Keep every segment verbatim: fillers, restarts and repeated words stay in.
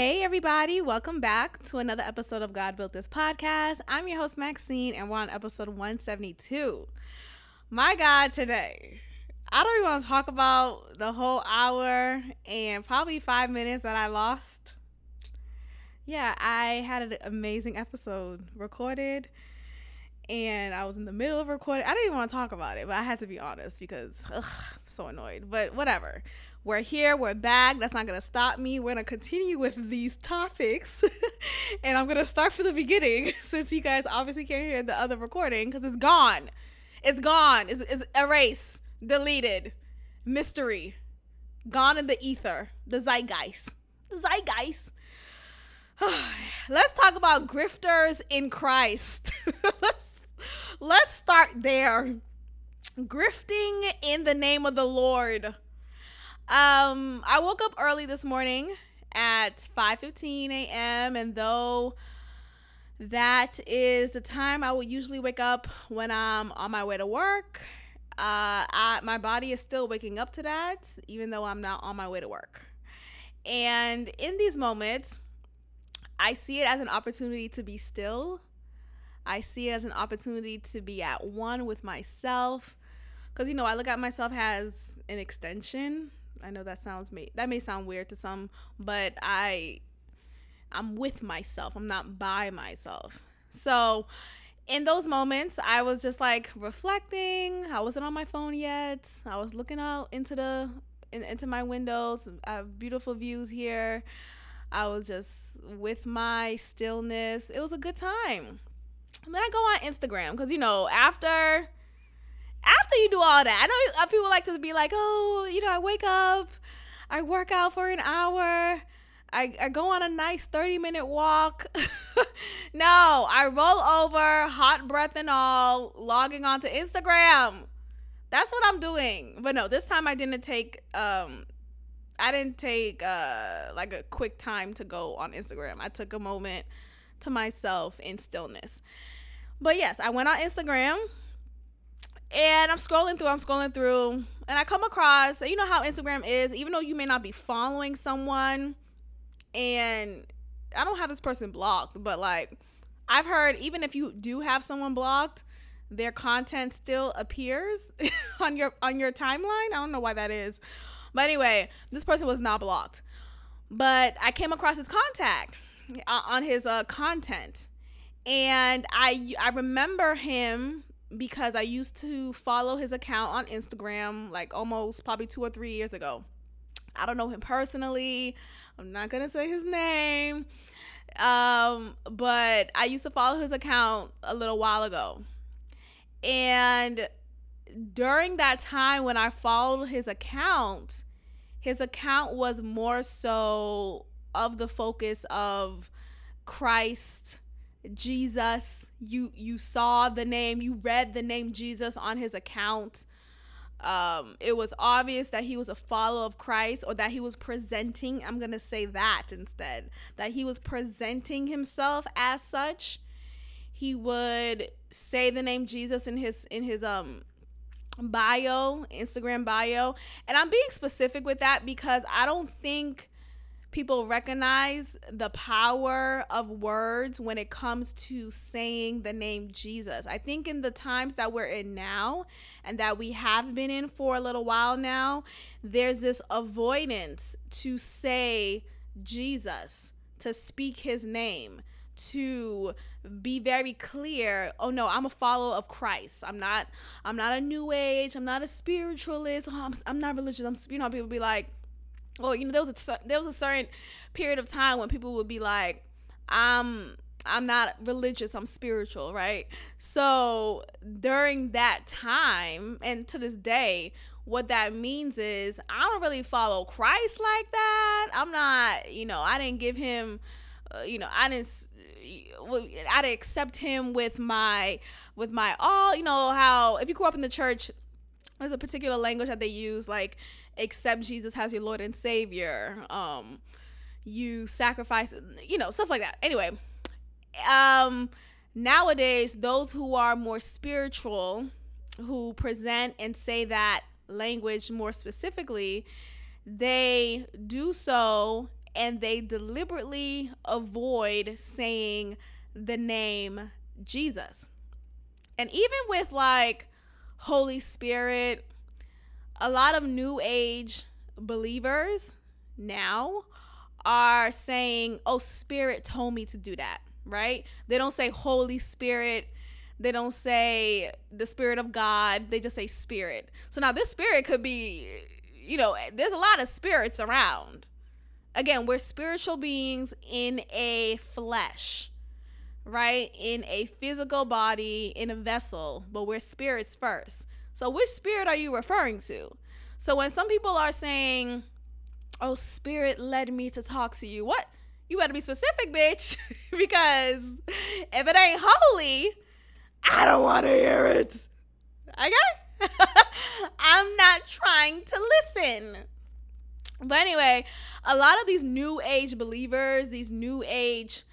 Hey everybody, welcome back to another episode of God Built This Podcast. I'm your host Maxine and we're on episode one seventy-two. My God, today, I don't even want to talk about the whole hour and probably five minutes that I lost. Yeah, I had an amazing episode recorded and I was in the middle of recording. I didn't even want to talk about it, but I had to be honest because ugh, I'm so annoyed, but whatever. We're here, we're back. That's not gonna stop me. We're gonna continue with these topics. And I'm gonna start from the beginning since you guys obviously can't hear the other recording because it's gone. It's gone. It's, it's erased, deleted, mystery, gone in the ether, the zeitgeist. Zeitgeist. Let's talk about grifters in Christ. let's, let's start there. Grifting in the name of the Lord. Um, I woke up early this morning at five fifteen a m and though that is the time I would usually wake up when I'm on my way to work, uh, I, my body is still waking up to that, even though I'm not on my way to work. And in these moments, I see it as an opportunity to be still. I see it as an opportunity to be at one with myself. Because, you know, I look at myself as an extension. I know that sounds may that may sound weird to some, but I I'm with myself. I'm not by myself. So in those moments, I was just like reflecting. I wasn't on my phone yet. I was looking out into the in, into my windows. I have beautiful views here. I was just with my stillness. It was a good time. And then I go on Instagram because, you know, after After you do all that, I know people like to be like, oh, you know, I wake up, I work out for an hour, I, I go on a nice thirty minute walk. No, I roll over, hot breath and all, logging onto Instagram. That's what I'm doing. But no, this time I didn't take, um, I didn't take uh, like a quick time to go on Instagram. I took a moment to myself in stillness. But yes, I went on Instagram. And I'm scrolling through, I'm scrolling through, and I come across, you know how Instagram is, even though you may not be following someone, and I don't have this person blocked, but like, I've heard even if you do have someone blocked, their content still appears on your on your timeline. I don't know why that is. But anyway, this person was not blocked. But I came across his contact, uh, on his uh, content, and I I remember him, because I used to follow his account on Instagram like almost probably two or three years ago. I don't know him personally. I'm not going to say his name. Um, but I used to follow his account a little while ago. And during that time when I followed his account, his account was more so of the focus of Christ, Jesus. You you saw the name, you read the name Jesus on his account. Um, it was obvious that he was a follower of Christ, or that he was presenting, I'm going to say that instead, that he was presenting himself as such. He would say the name Jesus in his in his um bio, Instagram bio. And I'm being specific with that because I don't think people recognize the power of words when it comes to saying the name Jesus. I think in the times that we're in now and that we have been in for a little while now, there's this avoidance to say Jesus, to speak his name, to be very clear. Oh no, I'm a follower of Christ. I'm not, I'm not a new age. I'm not a spiritualist. Oh, I'm, I'm not religious. I'm, you know, people be like, well, you know, there was a there was a certain period of time when people would be like, I'm I'm not religious, I'm spiritual, right? So during that time and to this day, what that means is I don't really follow Christ like that. I'm not, you know, I didn't give him, uh, you know, I didn't I didn't accept him with my with my all. You know how if you grew up in the church, there's a particular language that they use, like, accept Jesus as your Lord and Savior. Um, you sacrifice, you know, stuff like that. Anyway, um, nowadays, those who are more spiritual, who present and say that language more specifically, they do so and they deliberately avoid saying the name Jesus. And even with like Holy Spirit, a lot of New Age believers now are saying, oh, Spirit told me to do that, right? They don't say Holy Spirit. They don't say the Spirit of God. They just say Spirit. So now this Spirit could be, you know, there's a lot of spirits around. Again, we're spiritual beings in a flesh, right? In a physical body, in a vessel, but we're spirits first. So which spirit are you referring to? So when some people are saying, oh, Spirit led me to talk to you, what? You better be specific, bitch, because if it ain't holy, I don't want to hear it. Okay? I'm not trying to listen. But anyway, a lot of these New Age believers, these New Age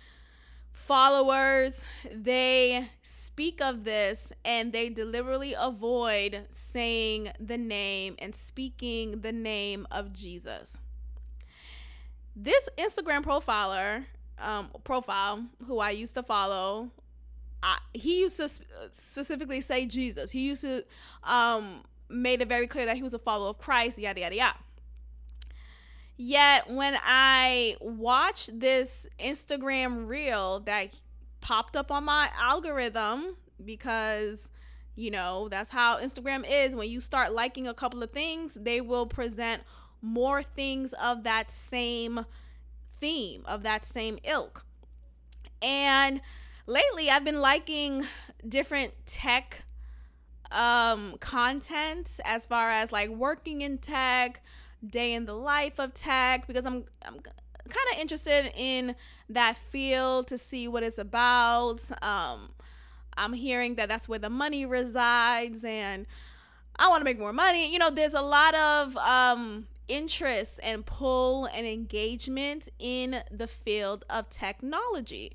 followers, they speak of this and they deliberately avoid saying the name and speaking the name of Jesus. This Instagram profiler, um, profile who I used to follow, I, he used to sp- specifically say Jesus. He used to um, made it very clear that he was a follower of Christ, yada, yada, yada. Yet when I watched this Instagram reel that popped up on my algorithm, because, you know, that's how Instagram is. When you start liking a couple of things, they will present more things of that same theme, of that same ilk. And lately I've been liking different tech um, content as far as like working in tech, day in the life of tech, because I'm I'm kind of interested in that field to see what it's about. Um, I'm hearing that that's where the money resides, and I want to make more money. You know, there's a lot of um, interest and pull and engagement in the field of technology.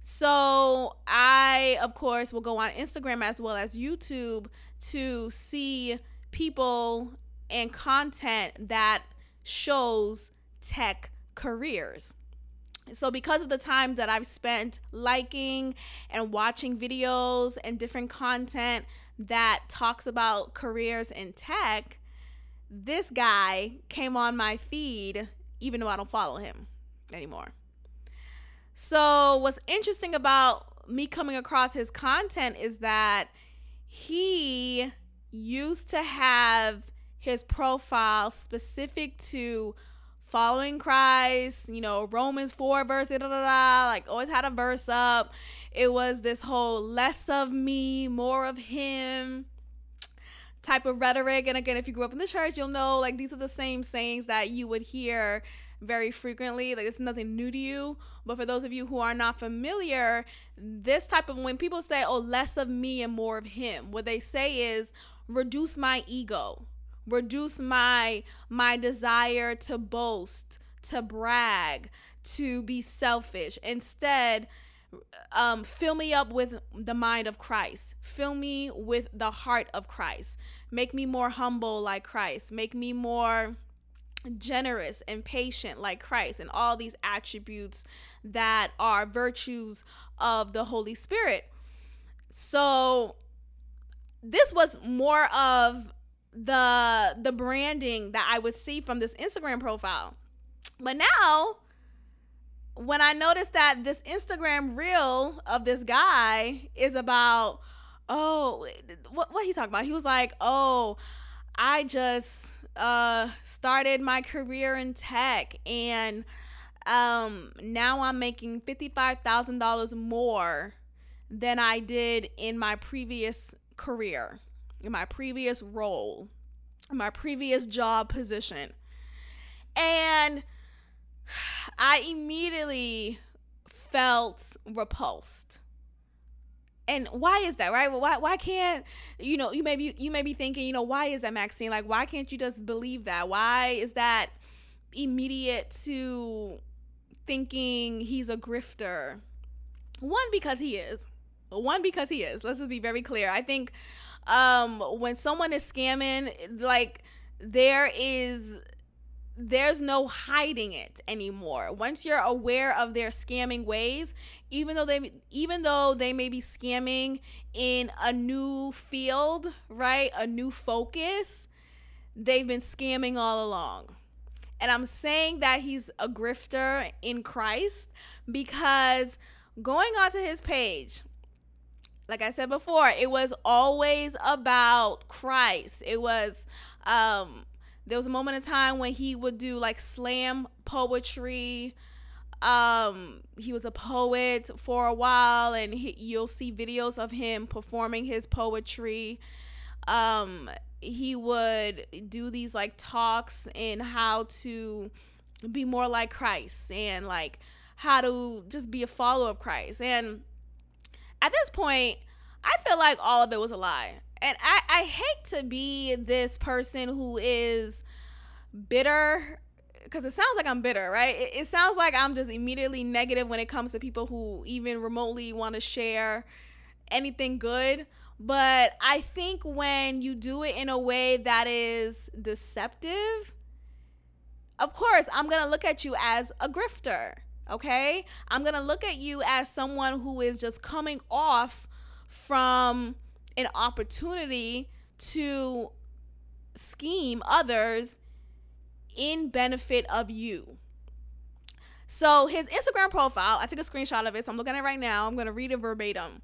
So I, of course, will go on Instagram as well as YouTube to see people and content that shows tech careers. So because of the time that I've spent liking and watching videos and different content that talks about careers in tech, this guy came on my feed, even though I don't follow him anymore. So what's interesting about me coming across his content is that he used to have his profile specific to following Christ, you know, Romans four verse, da, da, da, da, like always had a verse up. It was this whole less of me, more of him type of rhetoric. And again, if you grew up in the church, you'll know like these are the same sayings that you would hear very frequently. Like it's nothing new to you. But for those of you who are not familiar, this type of, when people say, oh, less of me and more of him, what they say is reduce my ego. Reduce my my desire to boast, to brag, to be selfish. Instead, um, fill me up with the mind of Christ. Fill me with the heart of Christ. Make me more humble like Christ. Make me more generous and patient like Christ. And all these attributes that are virtues of the Holy Spirit. So this was more of the the branding that I would see from this Instagram profile. But now when I noticed that this Instagram reel of this guy is about, oh, what what he talking about? He was like, oh, I just uh started my career in tech, and um now I'm making fifty-five thousand dollars more than I did in my previous career, in my previous role, my previous job position. And I immediately felt repulsed. And why is that, right? Why why can't, you know, you may be, you may be thinking, you know, why is that, Maxine? Like, why can't you just believe that? Why is that immediate to thinking he's a grifter? One, because he is. One, because he is. Let's just be very clear. I think um, when someone is scamming, like there is there's no hiding it anymore. Once you're aware of their scamming ways, even though they even though they may be scamming in a new field, right? A new focus, they've been scamming all along. And I'm saying that he's a grifter in Christ because going onto his page, like I said before, it was always about Christ. It was um there was a moment in time when he would do like slam poetry. Um, he was a poet for a while, and he, you'll see videos of him performing his poetry. Um, he would do these like talks in how to be more like Christ and like how to just be a follower of Christ. And at this point, I feel like all of it was a lie. And I, I hate to be this person who is bitter, because it sounds like I'm bitter, right? It, it sounds like I'm just immediately negative when it comes to people who even remotely want to share anything good. But I think when you do it in a way that is deceptive, of course, I'm going to look at you as a grifter, okay? I'm going to look at you as someone who is just coming off from an opportunity to scheme others in benefit of you. So his Instagram profile, I took a screenshot of it, so I'm looking at it right now. I'm gonna read it verbatim.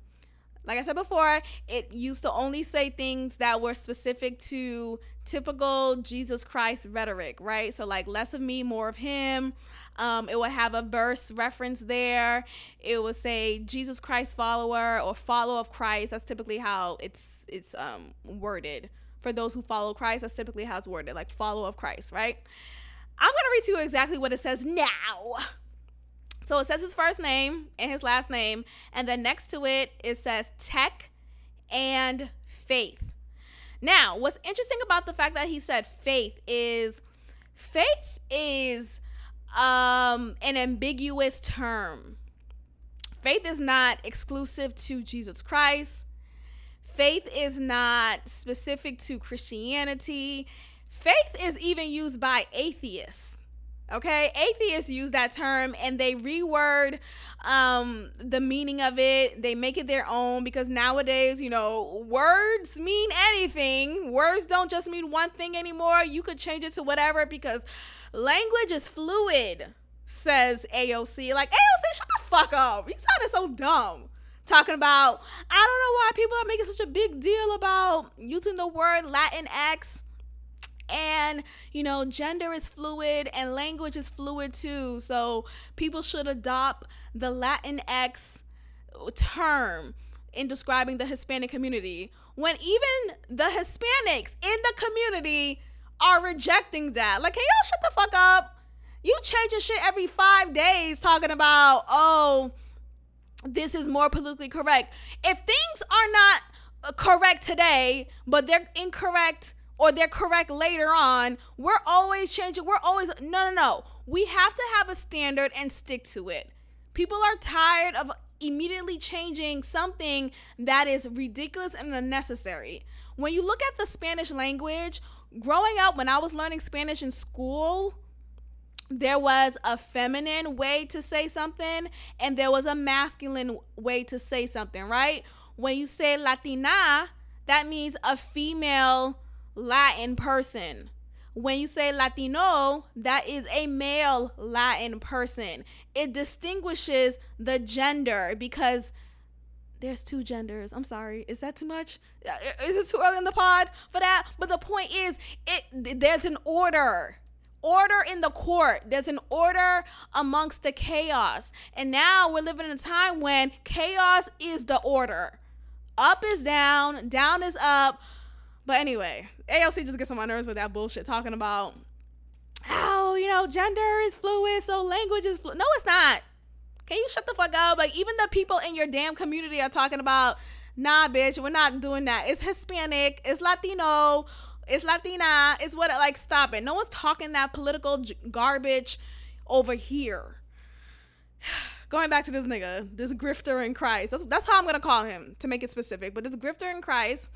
Like I said before, it used to only say things that were specific to typical Jesus Christ rhetoric, right? So like less of me, more of him. Um, it would have a verse reference there. It would say Jesus Christ follower or follower of Christ. That's typically how it's it's um, worded. For those who follow Christ, that's typically how it's worded, like follower of Christ, right? I'm going to read to you exactly what it says now. So it says his first name and his last name, and then next to it, it says tech and faith. Now, what's interesting about the fact that he said faith is faith is um, an ambiguous term. Faith is not exclusive to Jesus Christ. Faith is not specific to Christianity. Faith is even used by atheists. Okay, atheists use that term and they reword um, the meaning of it. They make it their own because nowadays, you know, words mean anything. Words don't just mean one thing anymore. You could change it to whatever because language is fluid, says A O C. Like, A O C, shut the fuck up. You sounded so dumb. Talking about, I don't know why people are making such a big deal about using the word Latinx. And, you know, gender is fluid and language is fluid too. So people should adopt the Latinx term in describing the Hispanic community, when even the Hispanics in the community are rejecting that. Like, hey, y'all shut the fuck up. You change your shit every five days talking about, oh, this is more politically correct. If things are not correct today, but they're incorrect or they're correct later on, we're always changing. We're always, no, no, no. We have to have a standard and stick to it. People are tired of immediately changing something that is ridiculous and unnecessary. When you look at the Spanish language, growing up when I was learning Spanish in school, there was a feminine way to say something and there was a masculine way to say something, right? When you say Latina, that means a female Latin person. When you say Latino, that is a male Latin person. It distinguishes the gender because there's two genders. I'm sorry. Is that too much? Is it too early in the pod for that? But the point is, it there's an order. Order in the court. There's an order amongst the chaos. And now we're living in a time when chaos is the order. Up is down, down is up. But anyway, A L C just gets on my nerves with that bullshit talking about, oh, you know, gender is fluid, so language is fluid. No, it's not. Can you shut the fuck up? Like, even the people in your damn community are talking about, nah, bitch, we're not doing that. It's Hispanic. It's Latino. It's Latina. It's what, like, stop it. No one's talking that political j- garbage over here. Going back to this nigga, this grifter in Christ. That's, that's how I'm going to call him, to make it specific. But this grifter in Christ.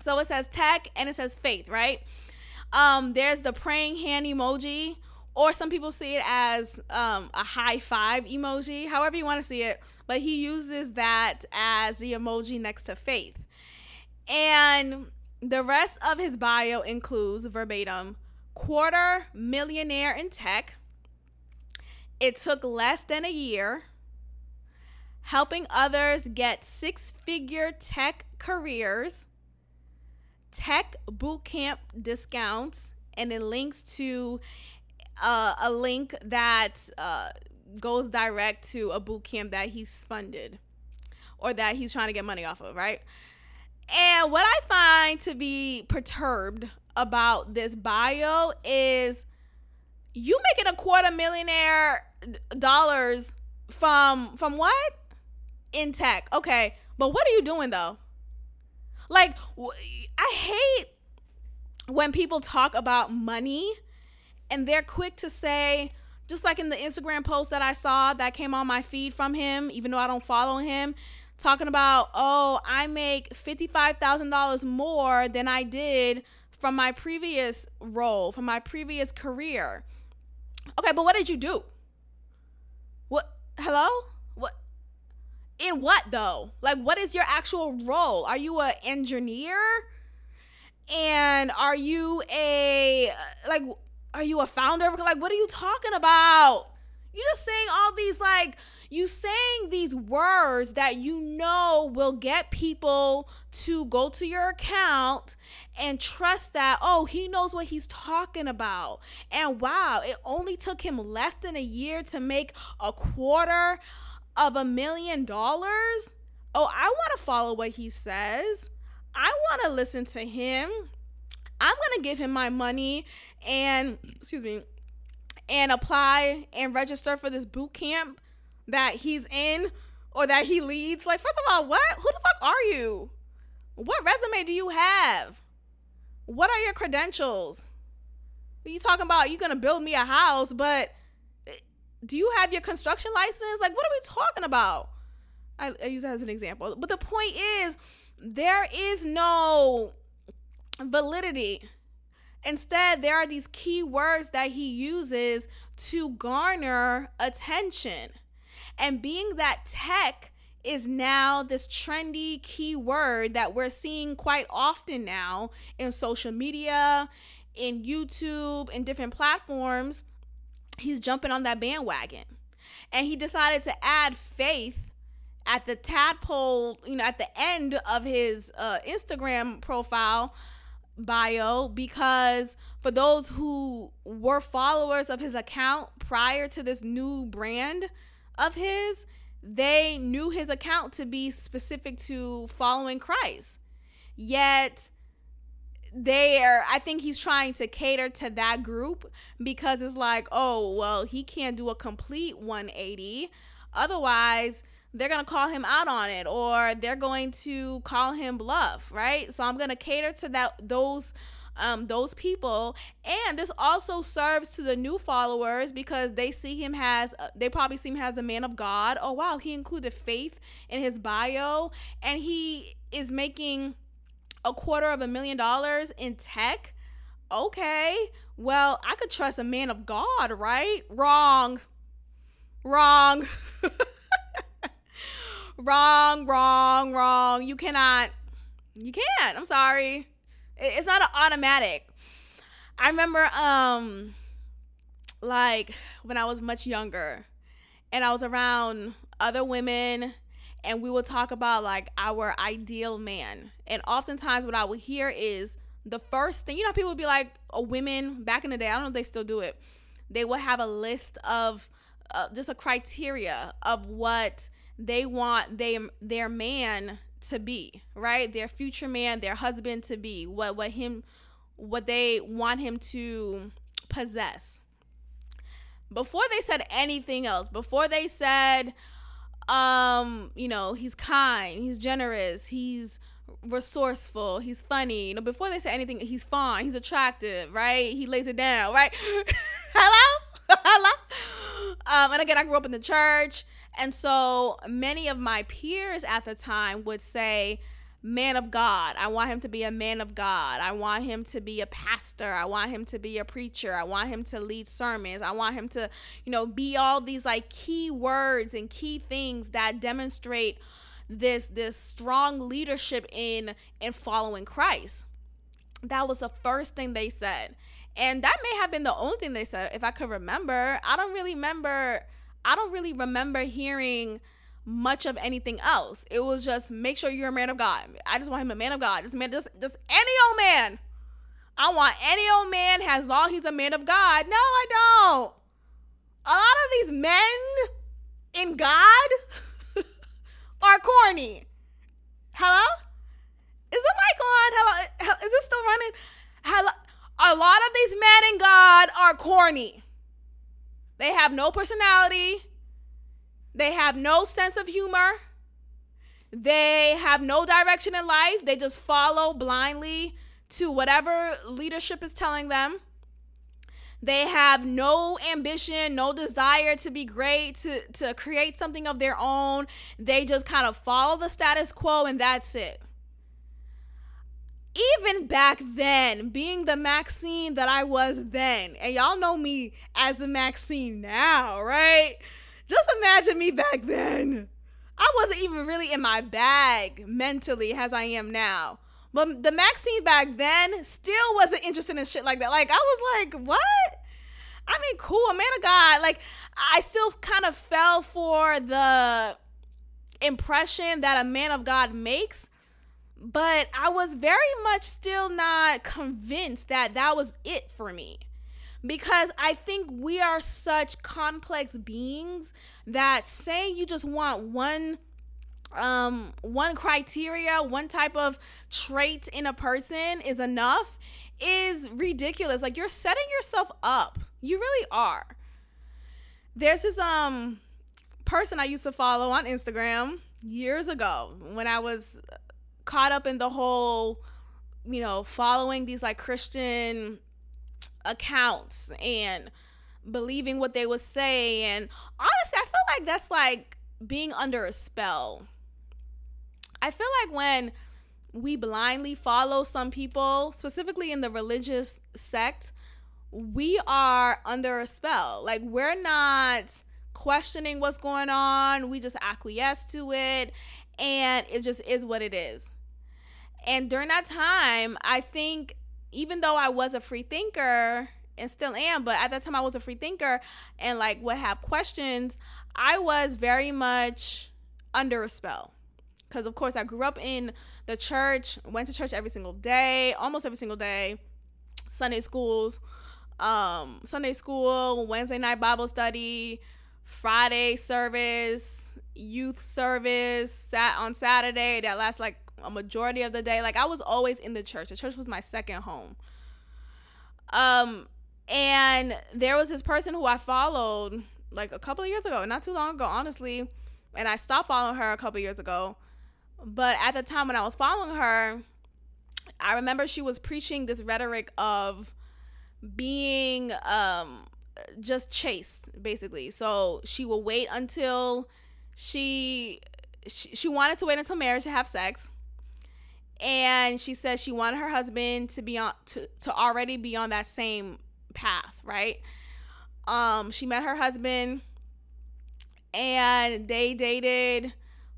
So it says tech and it says faith, right? Um, there's the praying hand emoji, or some people see it as um, a high five emoji, however you want to see it. But he uses that as the emoji next to faith. And the rest of his bio includes verbatim quarter millionaire in tech. It took less than a year. Helping others get six-figure tech careers. Tech bootcamp discounts. And it links to uh, a link that uh, goes direct to a bootcamp that he's funded or that he's trying to get money off of, right? And what I find to be perturbed about this bio is you making a quarter millionaire dollars from from what? In tech. Okay, but what are you doing though? Like, I hate when people talk about money and they're quick to say, just like in the Instagram post that I saw that came on my feed from him, even though I don't follow him, talking about, oh, I make fifty-five thousand dollars more than I did from my previous role, from my previous career. Okay, but what did you do? What? Hello? What? In what though? Like, what is your actual role? Are you an engineer? And are you a, like, are you a founder? Like, what are you talking about? You're just saying all these, like, you saying these words that you know will get people to go to your account and trust that, oh, he knows what he's talking about. And wow, it only took him less than a year to make a quarter of a million dollars. Oh, I want to follow what he says. I want to listen to him. I'm going to give him my money and, excuse me, and apply and register for this boot camp that he's in or that he leads. Like, first of all, what? Who the fuck are you? What resume do you have? What are your credentials? What are you talking about? You gonna build me a house, but do you have your construction license? Like, what are we talking about? I, I use that as an example. But the point is, there is no validity. Instead, there are these key words that he uses to garner attention. And being that tech is now this trendy key word that we're seeing quite often now in social media, in YouTube, in different platforms, he's jumping on that bandwagon. And he decided to add faith at the tadpole, you know, at the end of his uh, Instagram profile bio, because for those who were followers of his account prior to this new brand of his, they knew his account to be specific to following Christ. Yet they are, I think he's trying to cater to that group because it's like, oh, well, he can't do a complete one eighty. Otherwise, they're going to call him out on it, or they're going to call him bluff, right? So I'm going to cater to that those um, those people. And this also serves to the new followers because they see him as, they probably see him as a man of God. Oh, wow, he included faith in his bio, and he is making a quarter of a million dollars in tech. Okay, well, I could trust a man of God, right? Wrong. Wrong. Wrong, wrong, wrong. You cannot, you can't. I'm sorry. It's not an automatic. I remember um, like when I was much younger and I was around other women and we would talk about like our ideal man. And oftentimes what I would hear is the first thing, you know, people would be like, oh, women back in the day, I don't know if they still do it. They would have a list of uh, just a criteria of what they want they, their man to be, right? Their future man, their husband to be, what what him, what they want him to possess. Before they said anything else, before they said, um, you know, he's kind, he's generous, he's resourceful, he's funny. You know, before they said anything, he's fine, he's attractive, right? He lays it down, right? Hello? Hello? Um, and again, I grew up in the church. And so many of my peers at the time would say, man of God. I want him to be a man of God. I want him to be a pastor. I want him to be a preacher. I want him to lead sermons. I want him to, you know, be all these like key words and key things that demonstrate this this strong leadership in in following Christ. That was the first thing they said. And that may have been the only thing they said, if I could remember. I don't really remember I don't really remember hearing much of anything else. It was just, make sure you're a man of God. I just want him a man of God. Just man, just just any old man. I want any old man as long as he's a man of God. No, I don't. A lot of these men in God are corny. Hello? Is the mic on? Hello? Is it still running? Hello? A lot of these men in God are corny. They have no personality. They have no sense of humor. They have no direction in life. They just follow blindly to whatever leadership is telling them. They have no ambition, no desire to be great, to, to create something of their own. They just kind of follow the status quo and that's it. Even back then, being the Maxine that I was then, and y'all know me as the Maxine now, right? Just imagine me back then. I wasn't even really in my bag mentally as I am now. But the Maxine back then still wasn't interested in shit like that. Like, I was like, what? I mean, cool, a man of God. Like, I still kind of fell for the impression that a man of God makes. But I was very much still not convinced that that was it for me. Because I think we are such complex beings that saying you just want one um, one criteria, one type of trait in a person is enough is ridiculous. Like, you're setting yourself up. You really are. There's this um person I used to follow on Instagram years ago when I was caught up in the whole, you know, following these like Christian accounts and believing what they would say. And honestly, I feel like that's like being under a spell. I feel like when we blindly follow some people, specifically in the religious sect, we are under a spell. Like, we're not questioning what's going on. We just acquiesce to it, and it just is what it is. And during that time, I think, even though I was a free thinker and still am, but at that time I was a free thinker and like would have questions, I was very much under a spell. Because of course I grew up in the church, went to church every single day, almost every single day, Sunday schools, um, Sunday school, Wednesday night Bible study, Friday service, youth service, sat on Saturday, that lasts like a majority of the day. Like, I was always in the church. The church was my second home. Um, and there was this person who I followed like a couple of years ago, not too long ago, honestly. And I stopped following her a couple of years ago. But at the time when I was following her, I remember she was preaching this rhetoric of being um, just chaste, basically. So she will wait until she, she, she wanted to wait until marriage to have sex. And she said she wanted her husband to be on to, to already be on that same path, right? Um, she met her husband and they dated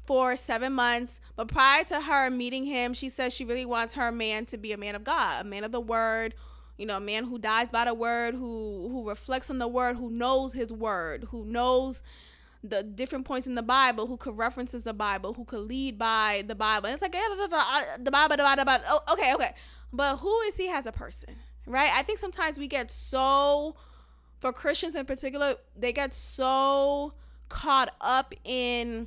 for seven months. But prior to her meeting him, she says she really wants her man to be a man of God, a man of the word, you know, a man who dies by the word, who who reflects on the word, who knows his word, who knows the different points in the Bible, who could references the Bible, who could lead by the Bible. And it's like, yeah, da, da, da, the Bible, the Bible, the Bible. Oh, okay, okay. But who is he as a person, right? I think sometimes we get so, for Christians in particular, they get so caught up in,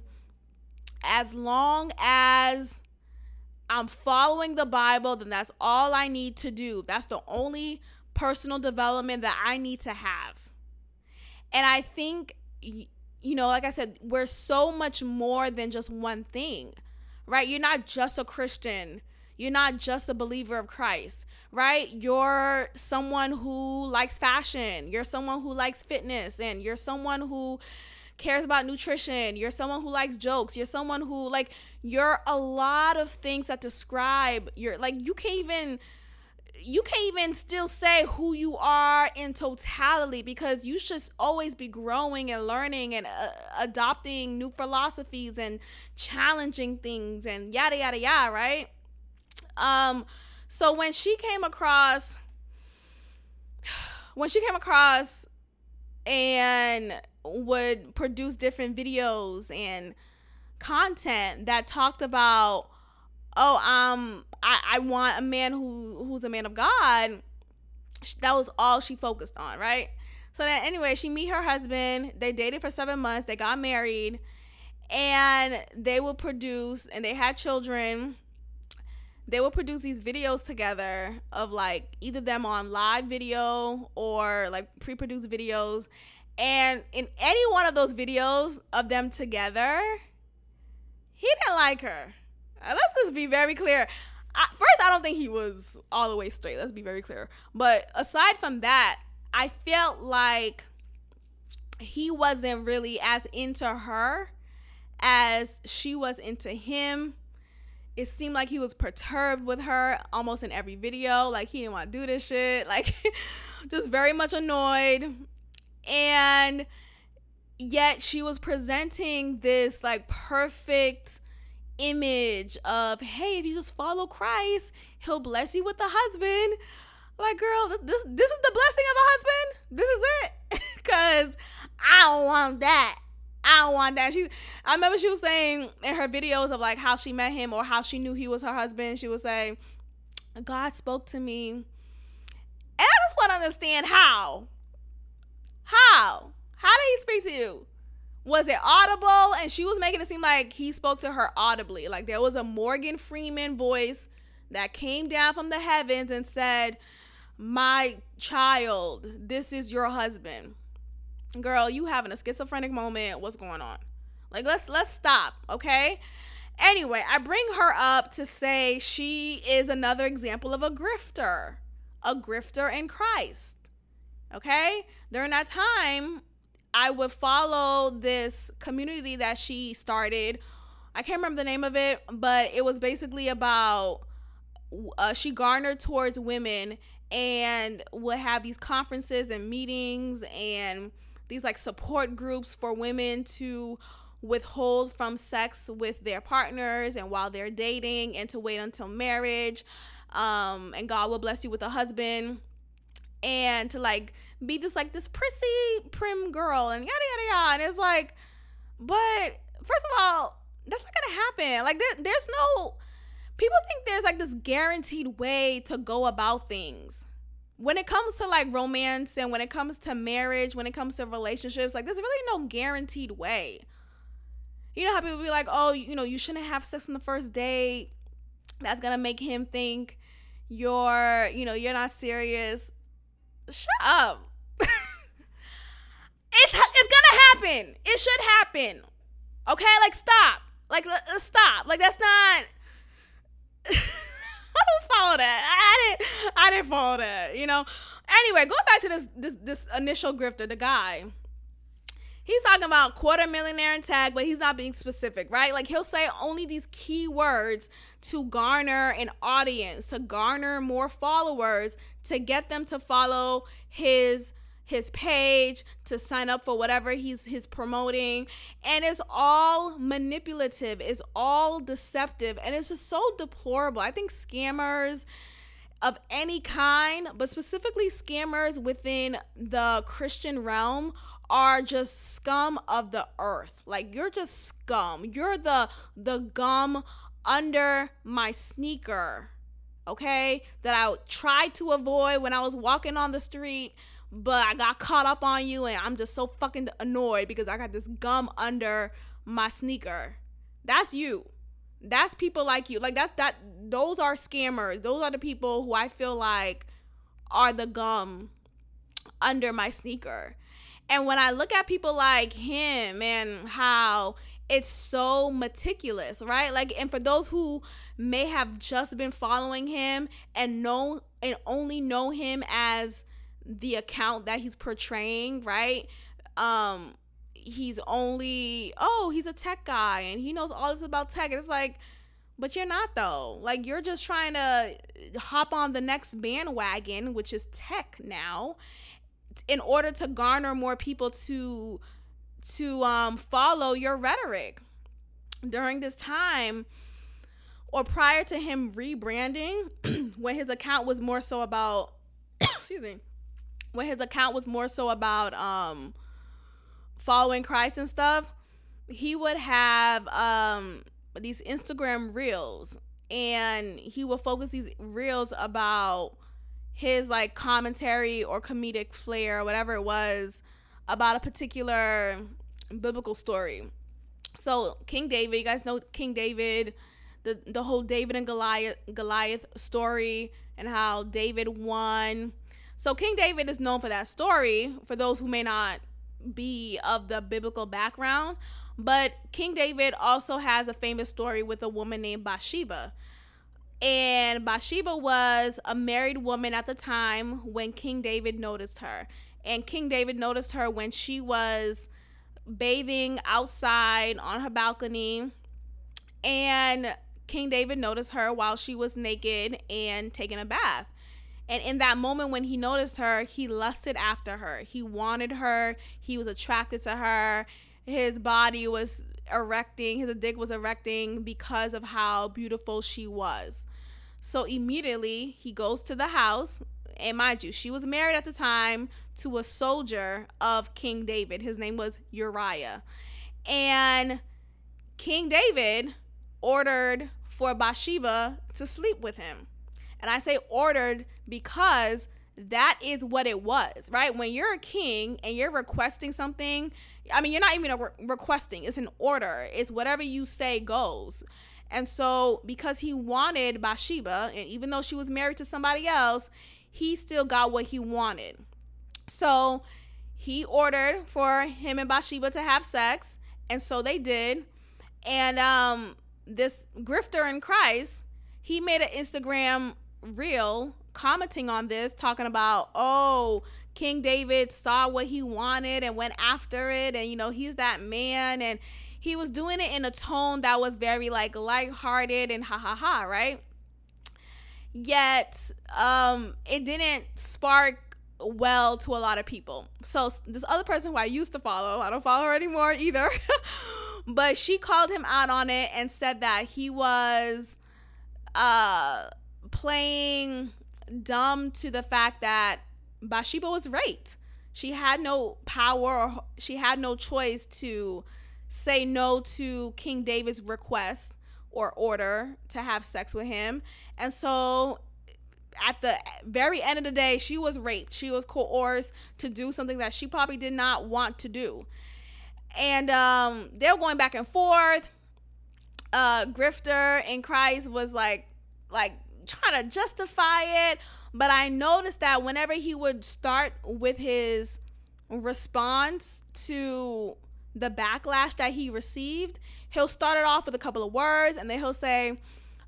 as long as I'm following the Bible, then that's all I need to do. That's the only personal development that I need to have. And I think, you know, like I said, we're so much more than just one thing, right? You're not just a Christian. You're not just a believer of Christ, right? You're someone who likes fashion. You're someone who likes fitness, and you're someone who cares about nutrition. You're someone who likes jokes. You're someone who, like, you're a lot of things that describe your, like, you can't even, you can't even still say who you are in totality, because you should always be growing and learning and uh, adopting new philosophies and challenging things and yada, yada, yada, right? Um, so when she came across, when she came across and would produce different videos and content that talked about, oh, um, I, I want a man who, who's a man of God. That was all she focused on, right? So then anyway, she met her husband. They dated for seven months. They got married. And they would produce, and they had children. They would produce these videos together of, like, either them on live video or, like, pre-produced videos. And in any one of those videos of them together, he didn't like her. Let's just be very clear. I, first, I don't think he was all the way straight. Let's be very clear. But aside from that, I felt like he wasn't really as into her as she was into him. It seemed like he was perturbed with her almost in every video. Like, he didn't want to do this shit. Like, just very much annoyed. And yet she was presenting this, like, perfect image of, hey, if you just follow Christ, he'll bless you with a husband. Like, girl, this this is the blessing of a husband? This is it? Because I don't want that. I don't want that. She, I remember she was saying in her videos of, like, how she met him or how she knew he was her husband, she would say, God spoke to me. And I just want to understand how. How? How did he speak to you? Was it audible? And she was making it seem like he spoke to her audibly. Like, there was a Morgan Freeman voice that came down from the heavens and said, my child, this is your husband. Girl, you having a schizophrenic moment. What's going on? Like, let's let's stop, okay? Anyway, I bring her up to say she is another example of a grifter. A grifter in Christ. Okay? During that time, I would follow this community that she started. I can't remember the name of it, but it was basically about uh, she garnered towards women and would have these conferences and meetings and these, like, support groups for women to withhold from sex with their partners and while they're dating and to wait until marriage. Um, and God will bless you with a husband. And to, like, be this, like, this prissy, prim girl and yada, yada, yada. And it's like, but first of all, that's not going to happen. Like, there, there's no, people think there's, like, this guaranteed way to go about things. When it comes to, like, romance and when it comes to marriage, when it comes to relationships, like, there's really no guaranteed way. You know how people be like, oh, you know, you shouldn't have sex on the first date. That's going to make him think you're, you know, you're not serious. Shut up. it's it's gonna happen. It should happen. Okay? Like, stop. Like, let's stop. Like, that's not... I don't follow that. I didn't, I didn't follow that, you know? Anyway, going back to this, this, this initial grifter, the guy, he's talking about quarter millionaire and tag, but he's not being specific, right? Like, he'll say only these key words to garner an audience, to garner more followers, to get them to follow his his page, to sign up for whatever he's he's promoting. And it's all manipulative. It's all deceptive. And it's just so deplorable. I think scammers of any kind, but specifically scammers within the Christian realm, are just scum of the earth. Like, you're just scum. You're the the gum under my sneaker, okay? That I tried to avoid when I was walking on the street, but I got caught up on you, and I'm just so fucking annoyed because I got this gum under my sneaker. That's you. That's people like you. Like, that's that. Those are scammers. Those are the people who I feel like are the gum under my sneaker. And when I look at people like him and how it's so meticulous, right? Like, and for those who may have just been following him and know and only know him as the account that he's portraying, right? Um, he's only, oh, he's a tech guy and he knows all this about tech. And it's like, but you're not though. Like, you're just trying to hop on the next bandwagon, which is tech now, in order to garner more people to to um, follow your rhetoric. During this time, or prior to him rebranding, when his account was more so about, excuse me, when his account was more so about um, following Christ and stuff, he would have um, these Instagram reels, and he would focus these reels about his like commentary or comedic flair or whatever it was about a particular biblical story. So King David, you guys know King David, the the whole David and Goliath Goliath story and how David won. So King David is known for that story, for those who may not be of the biblical background. But King David also has a famous story with a woman named Bathsheba. And Bathsheba was a married woman at the time when King David noticed her. And King David noticed her when she was bathing outside on her balcony, and King David noticed her while she was naked and taking a bath. And in that moment when he noticed her, he lusted after her. He wanted her. He was attracted to her. His body was erecting. His dick was erecting because of how beautiful she was. So immediately he goes to the house. And mind you, she was married at the time to a soldier of King David. His name was Uriah. And King David ordered for Bathsheba to sleep with him. And I say ordered because that is what it was, right? When you're a king and you're requesting something, I mean, you're not even re- requesting. It's an order. It's whatever you say goes. And so because he wanted Bathsheba, and even though she was married to somebody else, he still got what he wanted. So he ordered for him and Bathsheba to have sex. And so they did. And um, this grifter in Christ, he made an Instagram reel commenting on this, talking about, oh, King David saw what he wanted and went after it. And, you know, he's that man. And he was doing it in a tone that was very like lighthearted and ha ha ha, right? Yet um it didn't spark well to a lot of people. So this other person who I used to follow, I don't follow her anymore either, but she called him out on it and said that he was uh playing dumb to the fact that Bathsheba was raped. She had no power, or she had no choice to say no to King David's request or order to have sex with him. And so at the very end of the day, she was raped. She was coerced to do something that she probably did not want to do. And um, they're going back and forth. Uh, Grifter in Christ was like, like trying to justify it. But I noticed that whenever he would start with his response to the backlash that he received, he'll start it off with a couple of words, and then he'll say,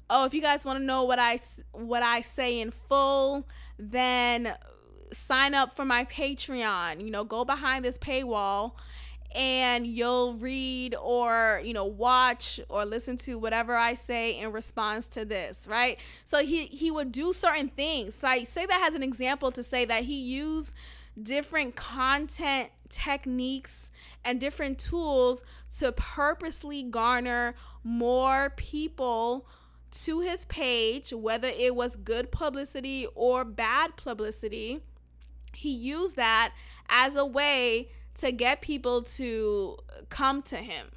oh, if you guys want to know what I, what I say in full, then sign up for my Patreon, you know, go behind this paywall and you'll read or, you know, watch or listen to whatever I say in response to this, right? So he, he would do certain things. So I say that as an example to say that he used different content techniques and different tools to purposely garner more people to his page, whether it was good publicity or bad publicity. He used that as a way to get people to come to him.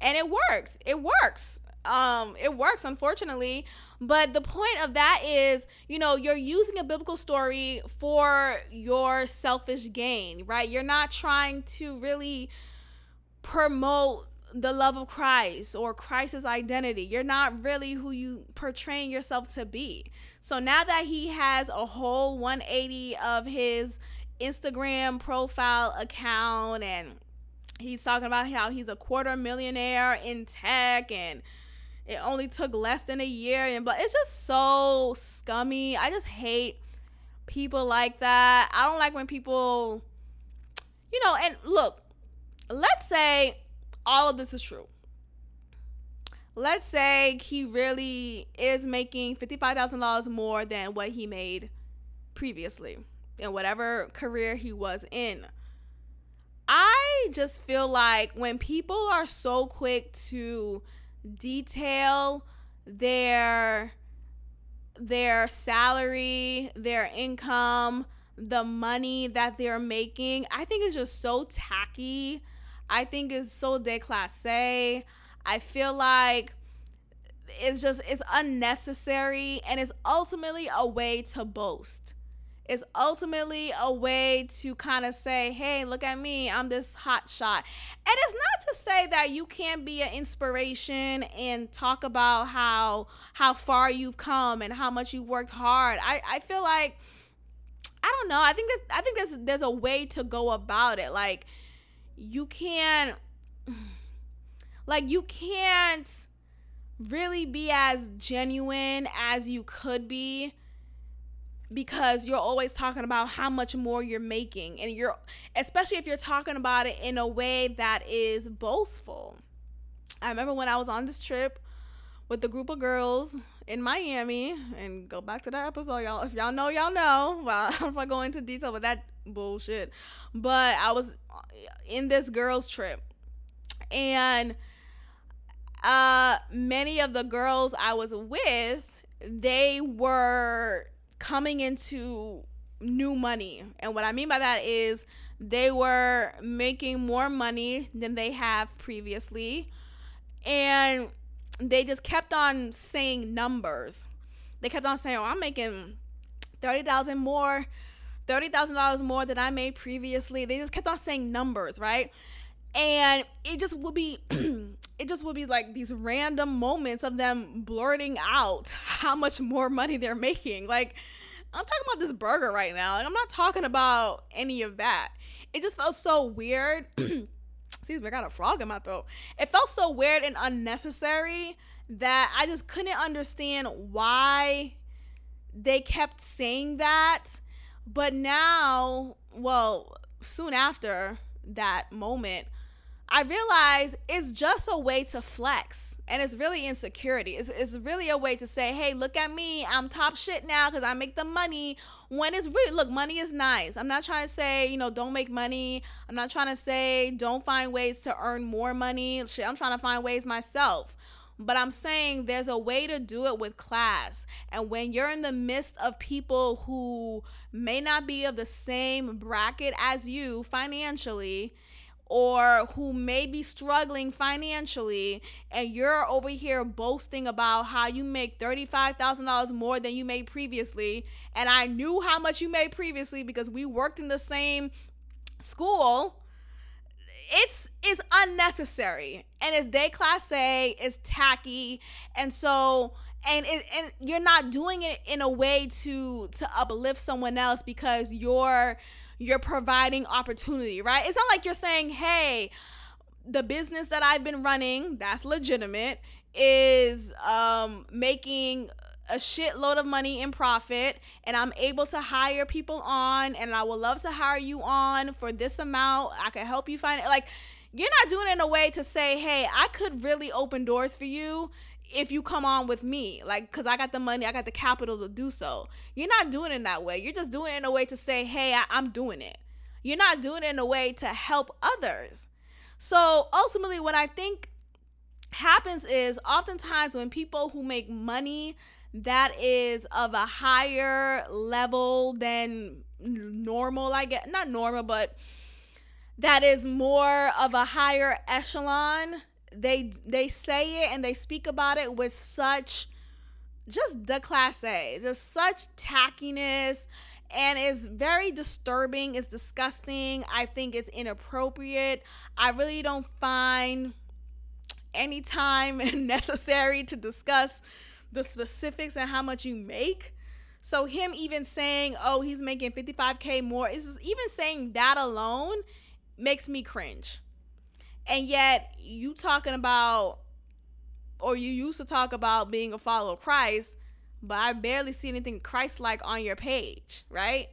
And it works. It works. Um, it works, unfortunately. But the point of that is, you know, you're using a biblical story for your selfish gain, right? You're not trying to really promote the love of Christ or Christ's identity. You're not really who you portraying yourself to be. So now that he has a whole one eighty of his Instagram profile account, and he's talking about how he's a quarter millionaire in tech and it only took less than a year, and but it's just so scummy. I just hate people like that. I don't like when people, you know, and look, let's say all of this is true. Let's say he really is making fifty-five thousand dollars more than what he made previously in whatever career he was in. I just feel like when people are so quick to detail their their salary, their income, the money that they're making, I think it's just so tacky. I think it's so déclassé. I feel like it's just, it's unnecessary, and it's ultimately a way to boast. It's ultimately a way to kind of say, hey, look at me, I'm this hot shot. And it's not to say that you can't be an inspiration and talk about how how far you've come and how much you worked hard. I, I feel like, I don't know, I think there's, I think there's, there's a way to go about it. Like, you can't, like, you can't really be as genuine as you could be, because you're always talking about how much more you're making, and you're, especially if you're talking about it in a way that is boastful. I remember when I was on this trip with a group of girls in Miami, and go back to that episode, y'all, if y'all know, y'all know, well, I'm not going into detail with that bullshit, but I was in this girls trip, and uh, many of the girls I was with, they were coming into new money. And what I mean by that is they were making more money than they have previously. And they just kept on saying numbers. They kept on saying, oh, I'm making thirty thousand dollars more, thirty thousand dollars more than I made previously. They just kept on saying numbers, right? And it just would be, it just would be like these random moments of them blurting out how much more money they're making. Like, I'm talking about this burger right now. Like, I'm not talking about any of that. It just felt so weird. Excuse me, I got a frog in my throat. It felt so weird and unnecessary that I just couldn't understand why they kept saying that. But now, well, soon after that moment, I realized it's just a way to flex, and it's really insecurity. It's, it's really a way to say, hey, look at me, I'm top shit now because I make the money. When it's really, look, money is nice. I'm not trying to say, you know, don't make money. I'm not trying to say don't find ways to earn more money. Shit, I'm trying to find ways myself. But I'm saying there's a way to do it with class. And when you're in the midst of people who may not be of the same bracket as you financially, or who may be struggling financially, and you're over here boasting about how you make thirty-five thousand dollars more than you made previously, and I knew how much you made previously because we worked in the same school, it's it's unnecessary, and it's déclassé, it's tacky, and so and it, and you're not doing it in a way to to uplift someone else, because you're you're providing opportunity, right? It's not like you're saying, hey, the business that I've been running that's legitimate is um making a shitload of money in profit, and I'm able to hire people on, and I would love to hire you on for this amount. I can help you find it. Like, you're not doing it in a way to say, hey, I could really open doors for you if you come on with me, like, because I got the money, I got the capital to do so. You're not doing it in that way. You're just doing it in a way to say, hey, I- I'm doing it. You're not doing it in a way to help others. So ultimately, what I think happens is oftentimes when people who make money that is of a higher level than normal, I guess, not normal, but that is more of a higher echelon, they they say it and they speak about it with such just déclassé, just such tackiness, and it's very disturbing, it's disgusting. I think it's inappropriate. I really don't find any time necessary to discuss the specifics and how much you make. So him even saying, oh, he's making fifty-five K more, is even saying that alone makes me cringe. And yet you talking about, or you used to talk about being a follower of Christ, but I barely see anything Christ-like on your page, right?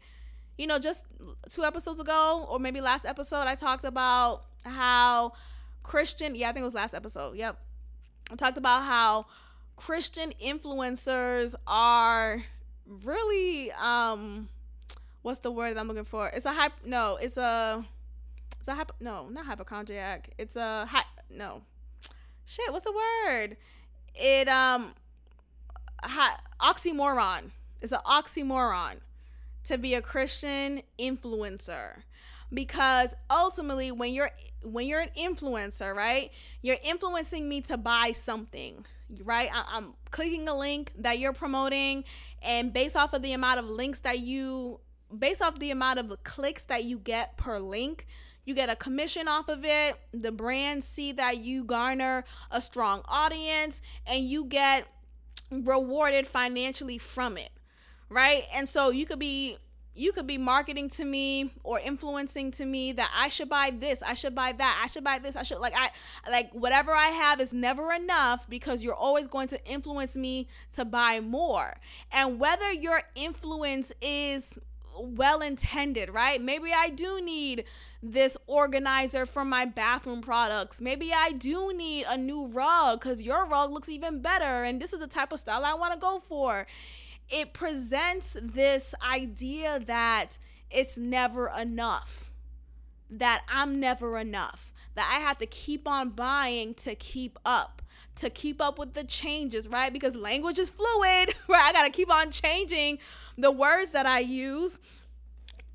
you know, just two episodes ago or maybe last episode, I talked about how Christian, yeah, I think it was last episode. Yep. I talked about how Christian influencers are really, um, what's the word that I'm looking for? It's a hype. No, it's a, it's a hypo, no, not hypochondriac. It's a hi, no, shit. What's the word? It, um, hi, oxymoron. It's an oxymoron to be a Christian influencer, because ultimately when you're, when you're an influencer, right, you're influencing me to buy something, right? I, I'm clicking a link that you're promoting, and based off of the amount of links that you, based off the amount of clicks that you get per link, you get a commission off of it. The brands see that you garner a strong audience and you get rewarded financially from it, right? And so you could be, you could be marketing to me or influencing to me that I should buy this, I should buy that, I should buy this, I should, like, I, like, whatever I have is never enough, because you're always going to influence me to buy more. And whether your influence is well-intended, right? Maybe I do need this organizer for my bathroom products. Maybe I do need a new rug because your rug looks even better and this is the type of style I want to go for. It presents this idea that it's never enough, that I'm never enough, that I have to keep on buying to keep up, to keep up with the changes, right? Because language is fluid, right? I gotta keep on changing the words that I use,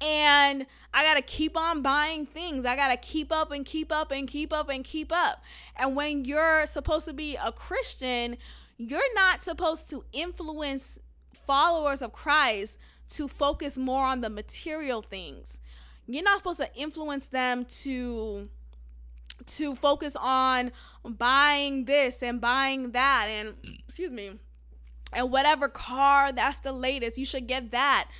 and I gotta keep on buying things. I gotta keep up and keep up and keep up and keep up. And when you're supposed to be a Christian, you're not supposed to influence followers of Christ to focus more on the material things. You're not supposed to influence them to to focus on buying this and buying that and, excuse me, and whatever car, that's the latest, you should get that.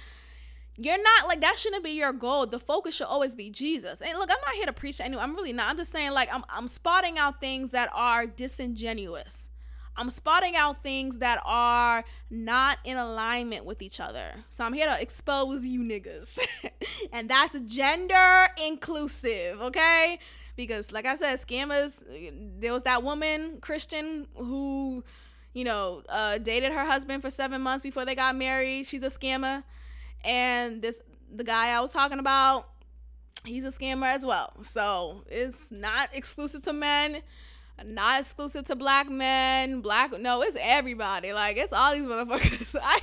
You're not, like, that shouldn't be your goal. The focus should always be Jesus. And look, I'm not here to preach to anyone. I'm really not. I'm just saying, like, I'm, I'm spotting out things that are disingenuous. I'm spotting out things that are not in alignment with each other. So I'm here to expose you niggas. And that's gender inclusive, okay? Because, like I said, scammers, there was that woman, Christian, who, you know, uh, dated her husband for seven months before they got married. She's a scammer. And this, the guy I was talking about, he's a scammer as well. So it's not exclusive to men, not exclusive to black men, black, no, it's everybody. Like, it's all these motherfuckers. I,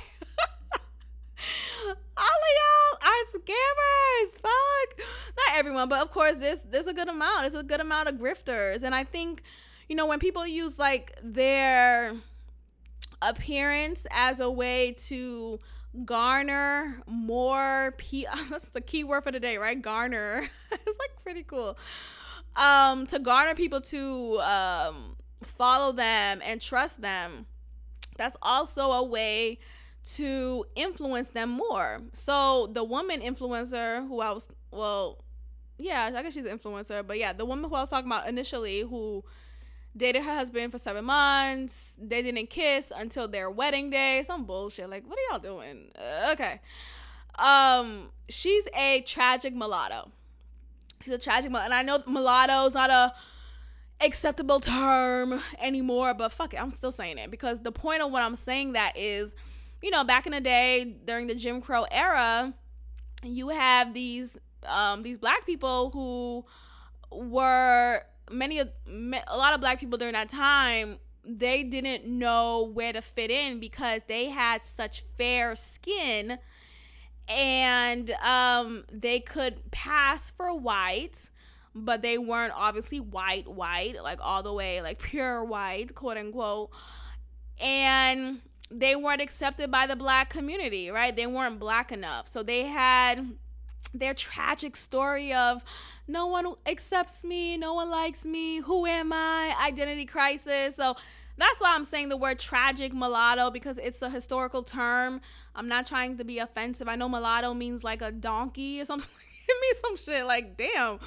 all of y'all are scammers, fuck. Not everyone, but of course there's there's a good amount. There's a good amount of grifters. And I think, you know, when people use, like, their appearance as a way to garner more P R, that's the key word for today, right? Garner. It's, like, pretty cool. Um, to garner people to um follow them and trust them, that's also a way to influence them more. So the woman influencer who I was, well, yeah, I guess she's an influencer, but yeah, the woman who I was talking about initially, who dated her husband for seven months, they didn't kiss until their wedding day, some bullshit. Like, what are y'all doing? Uh, okay. Um, she's a tragic mulatto. She's a tragic mulatto, and I know mulatto's not a acceptable term anymore, but fuck it, I'm still saying it, because the point of what I'm saying that is, you know, back in the day during the Jim Crow era, you have these um, these black people who were many of a lot of black people during that time. They didn't know where to fit in because they had such fair skin, and um, they could pass for white, but they weren't obviously white, white, like all the way, like pure white, quote unquote, and they weren't accepted by the black community, right? They weren't black enough. So they had their tragic story of no one accepts me, no one likes me, who am I, identity crisis. So that's why I'm saying the word tragic mulatto, because it's a historical term. I'm not trying to be offensive. I know mulatto means like a donkey or something. It means some shit like, damn.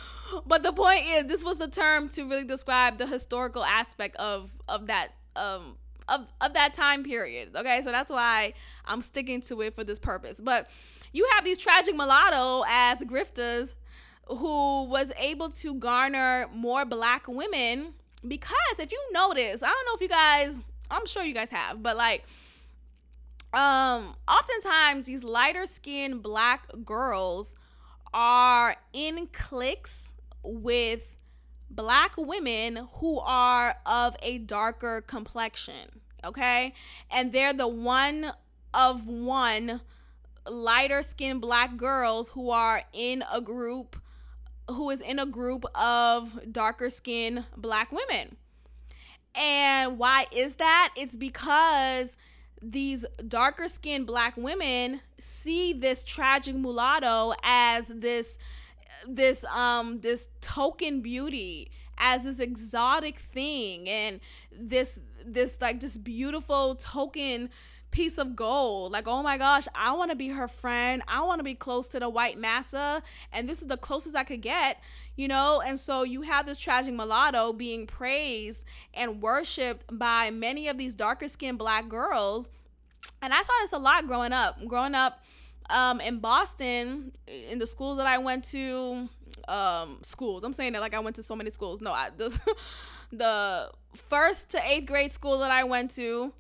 But the point is, this was a term to really describe the historical aspect of, of that, um, of, of that time period. Okay, so that's why I'm sticking to it for this purpose. But you have these tragic mulatto ass grifters who was able to garner more black women, because if you notice, I don't know if you guys, I'm sure you guys have, but like, um, oftentimes these lighter skinned black girls are in cliques with black women who are of a darker complexion, okay? And they're the one of one lighter skinned black girls who are in a group, who is in a group of darker skinned black women. And why is that? It's because these darker skinned black women see this tragic mulatto as this this um this token beauty, as this exotic thing, and this this like this beautiful token piece of gold. Like, oh my gosh, I want to be her friend, I want to be close to the white massa, and this is the closest I could get, you know. And so you have this tragic mulatto being praised and worshipped by many of these darker skinned black girls. And I saw this a lot growing up growing up um in Boston, in the schools that I went to. Um schools, I'm saying that like I went to so many schools. No, I this, the first to eighth grade school that I went to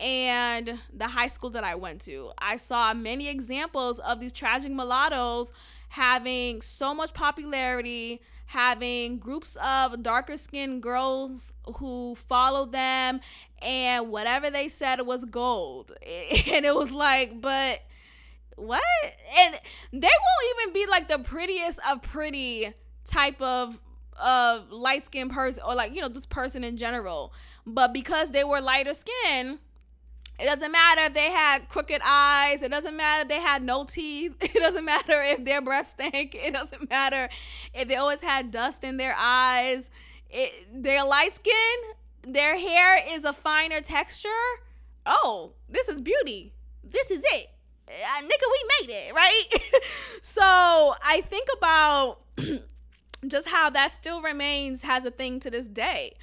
and the high school that I went to, I saw many examples of these tragic mulattoes having so much popularity, having groups of darker skinned girls who followed them, and whatever they said was gold. And it was like, but what? And they won't even be like the prettiest of pretty type of of light-skinned person, or like, you know, just person in general. But because they were lighter skinned, it doesn't matter if they had crooked eyes. It doesn't matter if they had no teeth. It doesn't matter if their breath stank. It doesn't matter if they always had dust in their eyes. It, they're light skinned. Their hair is a finer texture. Oh, this is beauty. This is it. Uh, nigga, we made it, right? So I think about just how that still remains has a thing to this day.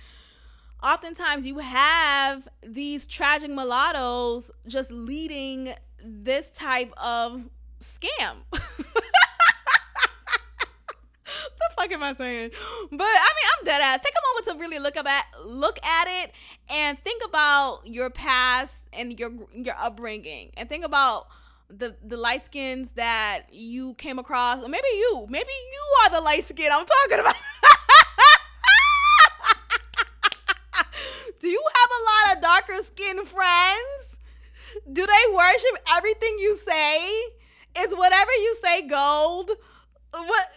Oftentimes you have these tragic mulattoes just leading this type of scam. The fuck am I saying? But I mean, I'm dead ass. Take a moment to really look at look at it and think about your past and your your upbringing, and think about the the light skins that you came across. Or maybe you maybe you are the light skin I'm talking about. Do you have a lot of darker skinned friends? Do they worship everything you say? Is whatever you say gold? What?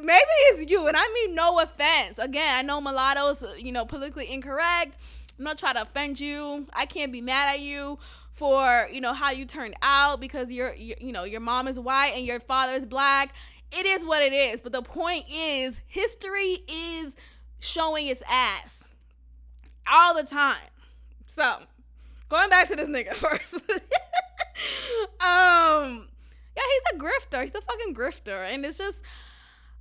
Maybe it's you, and I mean no offense. Again, I know mulattoes, you know, politically incorrect. I'm not trying to offend you. I can't be mad at you for, you know, how you turned out, because you're, you're you know, your mom is white and your father is black. It is what it is. But the point is, history is showing its ass all the time. So going back to this nigga first. um yeah, he's a grifter. He's a fucking grifter. And it's just,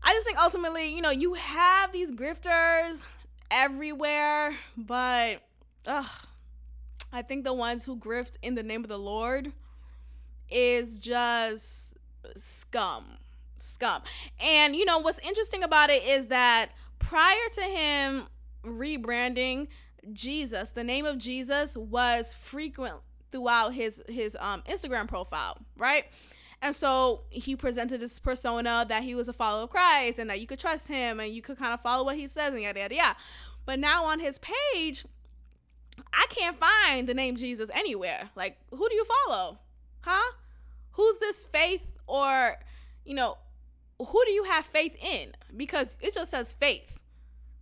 I just think ultimately, you know, you have these grifters everywhere, but ugh, I think the ones who grift in the name of the Lord is just scum scum. And you know what's interesting about it is that prior to him rebranding, Jesus, the name of Jesus was frequent throughout his his um Instagram profile, right? And so he presented this persona that he was a follower of Christ and that you could trust him and you could kind of follow what he says and yada yada yada. But now on his page, I can't find the name Jesus anywhere. Like, who do you follow? Huh? Who's this faith, or, you know, who do you have faith in? Because it just says faith,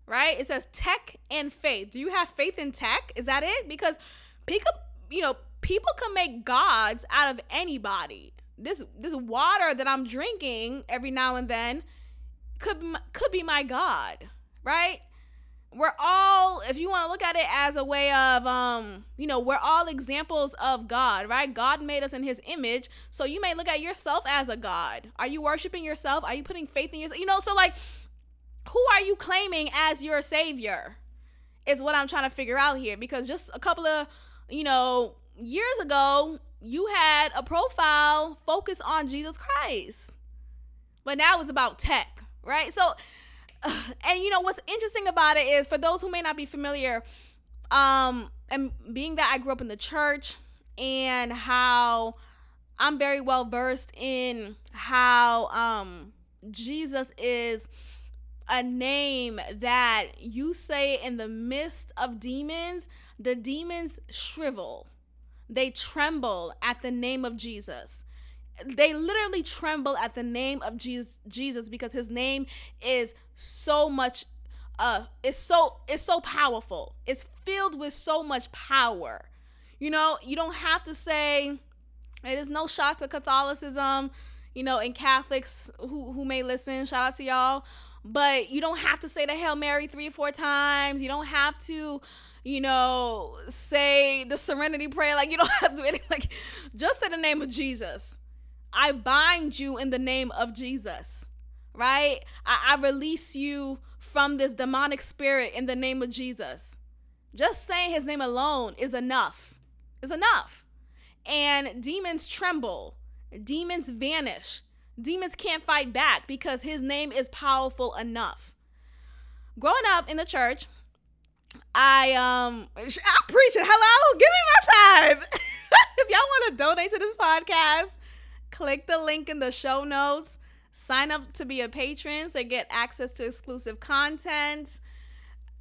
right? It says tech and faith. Do you have faith in tech? Is that it? Because people, you know, people can make gods out of anybody. This this water that I'm drinking every now and then could could be my god, right? We're all, if you want to look at it as a way of, um, you know, we're all examples of God, right? God made us in his image. So you may look at yourself as a god. Are you worshiping yourself? Are you putting faith in yourself? You know, so like, who are you claiming as your savior is what I'm trying to figure out here. Because just a couple of you know, years ago, you had a profile focused on Jesus Christ, but now it's about tech, right? So, and you know, what's interesting about it is, for those who may not be familiar, um, and being that I grew up in the church and how I'm very well versed in how um, Jesus is a name that you say in the midst of demons, the demons shrivel. They tremble at the name of Jesus. They literally tremble at the name of Jesus, because his name is so much, uh, it's so, it's so powerful. It's filled with so much power. You know, you don't have to say, it is no shot to Catholicism, you know, and Catholics who, who may listen, shout out to y'all. But you don't have to say the Hail Mary three or four times. You don't have to, you know, say the Serenity Prayer. Like, you don't have to do anything. Like, just say the name of Jesus. I bind you in the name of Jesus, right? I, I release you from this demonic spirit in the name of Jesus. Just saying his name alone is enough. It's enough. And demons tremble. Demons vanish. Demons can't fight back because his name is powerful enough. Growing up in the church, I, um, I'm preaching. Hello, give me my tithe. If y'all want to donate to this podcast, click the link in the show notes. Sign up to be a patron to get access to exclusive content.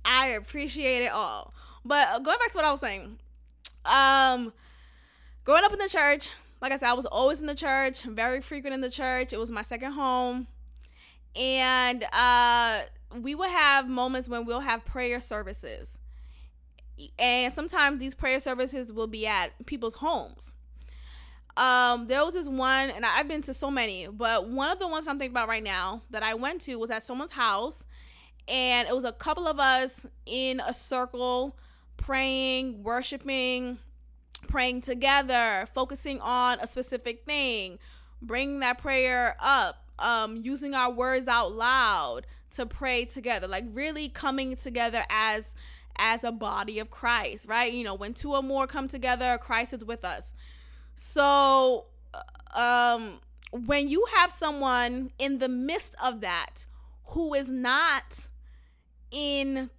I appreciate it all. But going back to what I was saying, um, growing up in the church, like I said, I was always in the church, very frequent in the church. It was my second home. And uh, we would have moments when we'll have prayer services. And sometimes these prayer services will be at people's homes. Um, there was this one, and I've been to so many, but one of the ones I'm thinking about right now that I went to was at someone's house. And it was a couple of us in a circle, praying, worshiping, praying together, focusing on a specific thing, bringing that prayer up, um, using our words out loud to pray together, like really coming together as, as a body of Christ, right? You know, when two or more come together, Christ is with us. So, um, when you have someone in the midst of that who is not in,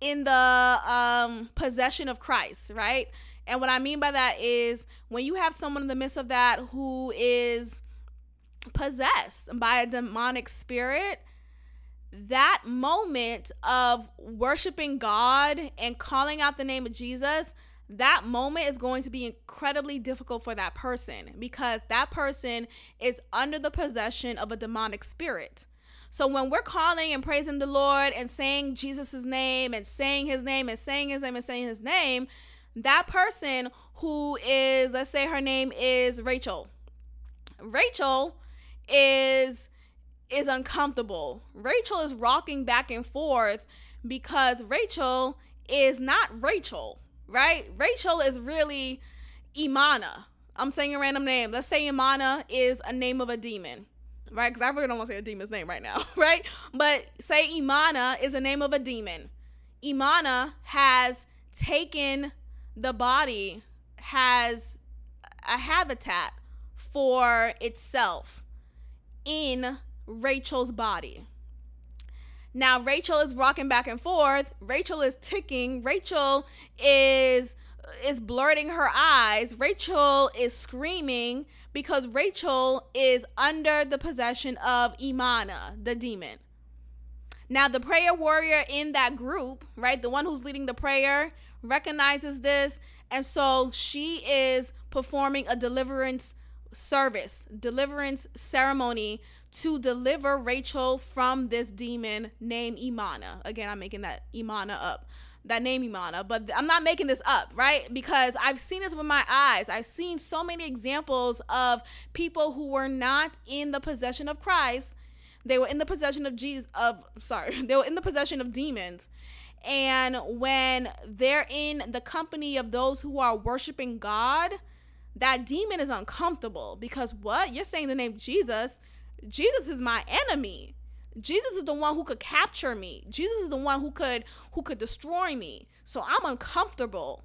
in the, um, possession of Christ, right? And what I mean by that is when you have someone in the midst of that who is possessed by a demonic spirit, that moment of worshiping God and calling out the name of Jesus, that moment is going to be incredibly difficult for that person, because that person is under the possession of a demonic spirit. So when we're calling and praising the Lord and saying Jesus's name and saying his name and saying his name and saying his name, that person who is, let's say her name is Rachel. Rachel is, is uncomfortable. Rachel is rocking back and forth because Rachel is not Rachel, right? Rachel is really Imana. I'm saying a random name. Let's say Imana is a name of a demon, right? Because I really don't want to say a demon's name right now, right? But say Imana is a name of a demon. Imana has taken... the body has a habitat for itself in Rachel's body. Now, Rachel is rocking back and forth. Rachel is ticking. Rachel is, is blurting her eyes. Rachel is screaming because Rachel is under the possession of Imana, the demon. Now, the prayer warrior in that group, right, the one who's leading the prayer, recognizes this, and so she is performing a deliverance service, deliverance ceremony to deliver Rachel from this demon named Imana. Again, I'm making that Imana up, that name Imana, but I'm not making this up, right? Because I've seen this with my eyes. I've seen so many examples of people who were not in the possession of Christ. They were in the possession of Jesus, of, sorry, they were in the possession of demons. And when they're in the company of those who are worshiping God, that demon is uncomfortable because what? You're saying the name Jesus. Jesus is my enemy. Jesus is the one who could capture me. Jesus is the one who could, who could destroy me. So I'm uncomfortable.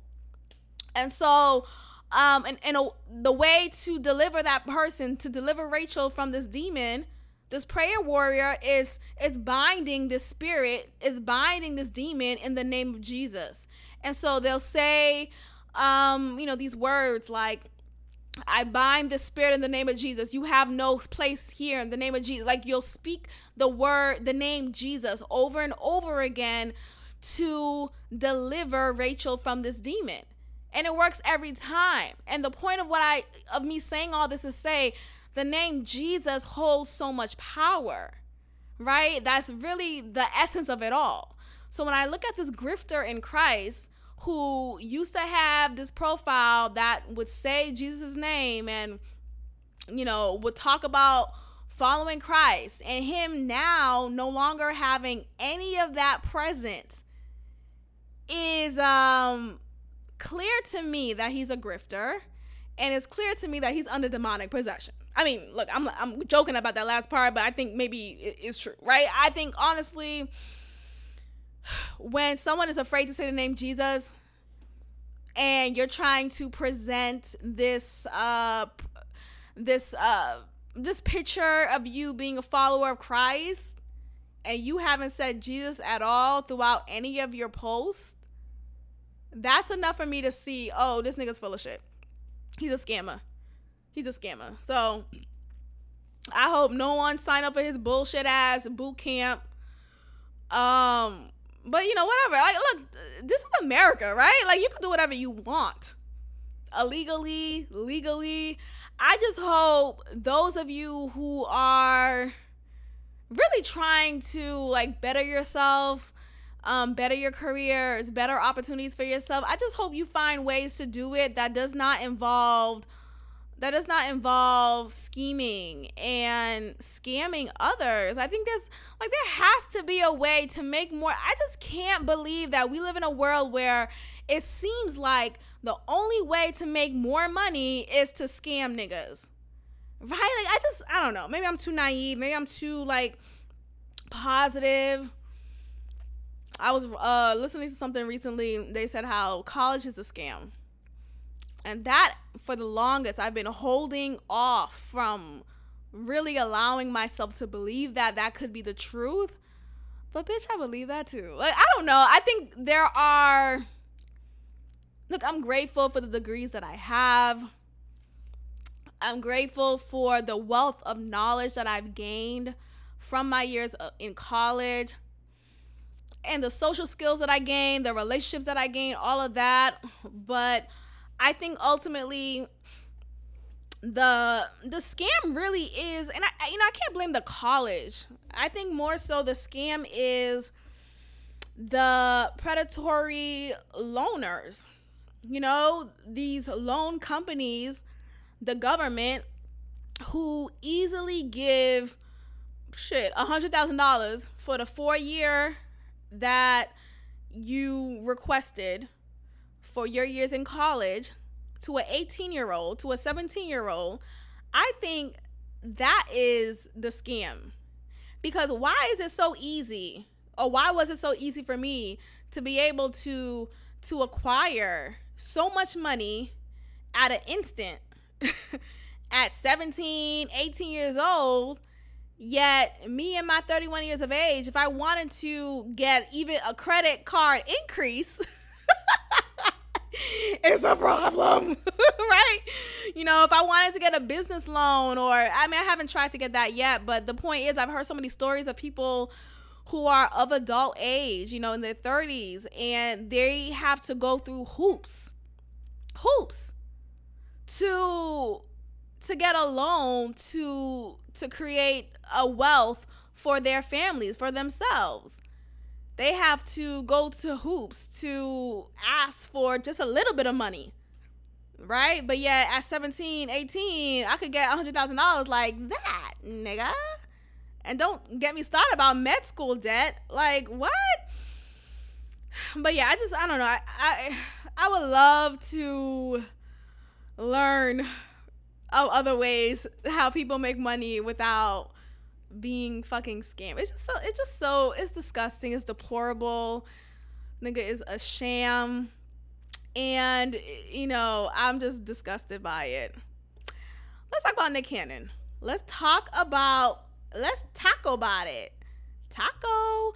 And so um, and, and a, the way to deliver that person, to deliver Rachel from this demon, this prayer warrior is, is binding this spirit, is binding this demon in the name of Jesus. And so they'll say, um, you know, these words like, I bind the spirit in the name of Jesus. You have no place here in the name of Jesus. Like, you'll speak the word, the name Jesus over and over again to deliver Rachel from this demon. And it works every time. And the point of what I, of me saying all this is say, the name Jesus holds so much power, right? That's really the essence of it all. So when I look at this grifter in Christ, who used to have this profile that would say Jesus' name and, you know, would talk about following Christ, and him now no longer having any of that present, is um, clear to me that he's a grifter, and it's clear to me that he's under demonic possession. I mean, look, I'm, I'm joking about that last part, but I think maybe it's true, right? I think, honestly, when someone is afraid to say the name Jesus and you're trying to present this uh this uh this picture of you being a follower of Christ, and you haven't said Jesus at all throughout any of your posts, that's enough for me to see, oh, this nigga's full of shit. He's a scammer. He's a scammer. So I hope no one sign up for his bullshit ass boot camp. Um, but you know, whatever, like, look, this is America, right? Like, you can do whatever you want, illegally, legally. I just hope those of you who are really trying to, like, better yourself, um, better your careers, better opportunities for yourself, I just hope you find ways to do it that does not involve, that does not involve scheming and scamming others. I think there's, like, there has to be a way to make more. I just can't believe that we live in a world where it seems like the only way to make more money is to scam niggas, right? Like, I just, I don't know. Maybe I'm too naive. Maybe I'm too, like, positive. I was uh, listening to something recently. They said how college is a scam. And that, for the longest, I've been holding off from really allowing myself to believe that that could be the truth. But, bitch, I believe that, too. Like, I don't know. I think there are... Look, I'm grateful for the degrees that I have. I'm grateful for the wealth of knowledge that I've gained from my years in college. And the social skills that I gained, the relationships that I gained, all of that. But... I think ultimately the the scam really is, and I, you know, I can't blame the college. I think more so the scam is the predatory loaners. You know, these loan companies, the government, who easily give shit one hundred thousand dollars for the four year that you requested for your years in college to an eighteen year old, to a seventeen year old. I think that is the scam. Because why is it so easy, or why was it so easy for me to be able to to acquire so much money at an instant at seventeen, eighteen years old? Yet me and my thirty-one years of age, if I wanted to get even a credit card increase, it's a problem, right? You know, if I wanted to get a business loan, or, I mean, I haven't tried to get that yet, but the point is, I've heard so many stories of people who are of adult age, you know, in their thirties, and they have to go through hoops, hoops to, to get a loan to, to create a wealth for their families, for themselves. They have to go to hoops to ask for just a little bit of money, right? But yet at seventeen, eighteen, I could get one hundred thousand dollars like that, nigga. And don't get me started about med school debt. Like, what? But yeah, I just, I don't know. I, I, I would love to learn of other ways how people make money without being fucking scammed. It's just so, it's just so, it's disgusting. It's deplorable. Nigga is a sham. And, you know, I'm just disgusted by it. Let's talk about Nick Cannon. Let's talk about, let's taco about it. Taco.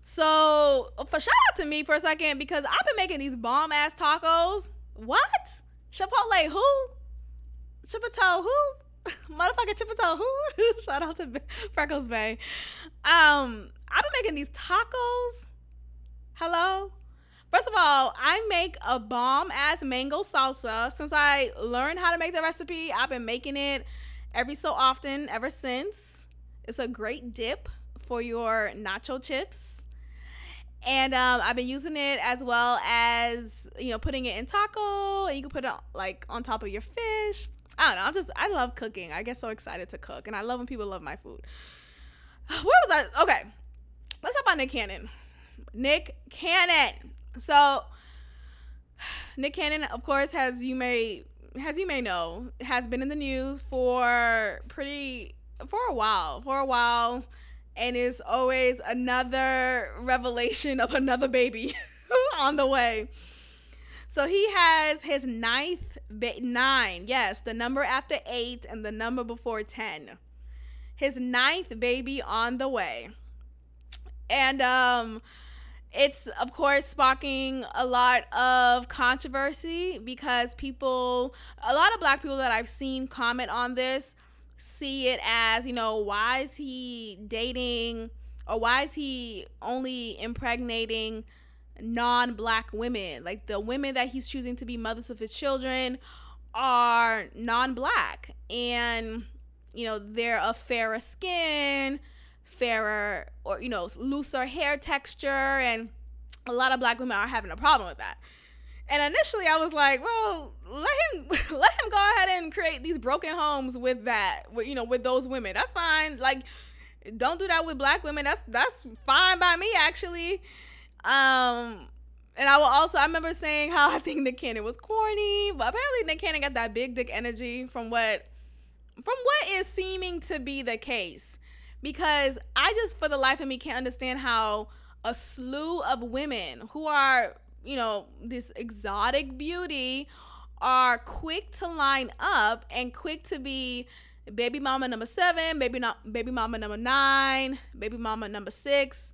So, for shout out to me for a second, because I've been making these bomb ass tacos. What? Chipotle who? Chipotle who? Motherfucking Chipotle who? Shout out to Freckles Bay. Um, I've been making these tacos. Hello? First of all, I make a bomb-ass mango salsa. Since I learned how to make the recipe, I've been making it every so often ever since. It's a great dip for your nacho chips. And um, I've been using it as well as, you know, putting it in taco. And you can put it, like, on top of your fish. I don't know. I'm just, I love cooking. I get so excited to cook. And I love when people love my food. Where was I? Okay. Let's talk about Nick Cannon. Nick Cannon. So, Nick Cannon, of course, as you may as you may know, has been in the news for pretty for a while, for a while, and is always another revelation of another baby on the way. So he has his ninth ba- nine, yes, the number after eight and the number before ten, his ninth baby on the way, and um. It's, of course, sparking a lot of controversy because people, a lot of black people that I've seen comment on this see it as, you know, why is he dating or why is he only impregnating non-black women? Like, the women that he's choosing to be mothers of his children are non-black and, you know, they're of fairer skin, fairer or, you know, looser hair texture, and a lot of black women are having a problem with that. And initially I was like, well, let him let him go ahead and create these broken homes with that, with, you know, with those women. That's fine. Like, don't do that with black women. That's that's fine by me, actually. Um and I will also, I remember saying how I think Nick Cannon was corny, but apparently Nick Cannon got that big dick energy from what from what is seeming to be the case. Because I just, for the life of me, can't understand how a slew of women who are, you know, this exotic beauty are quick to line up and quick to be baby mama number seven, baby not baby mama number nine, baby mama number six.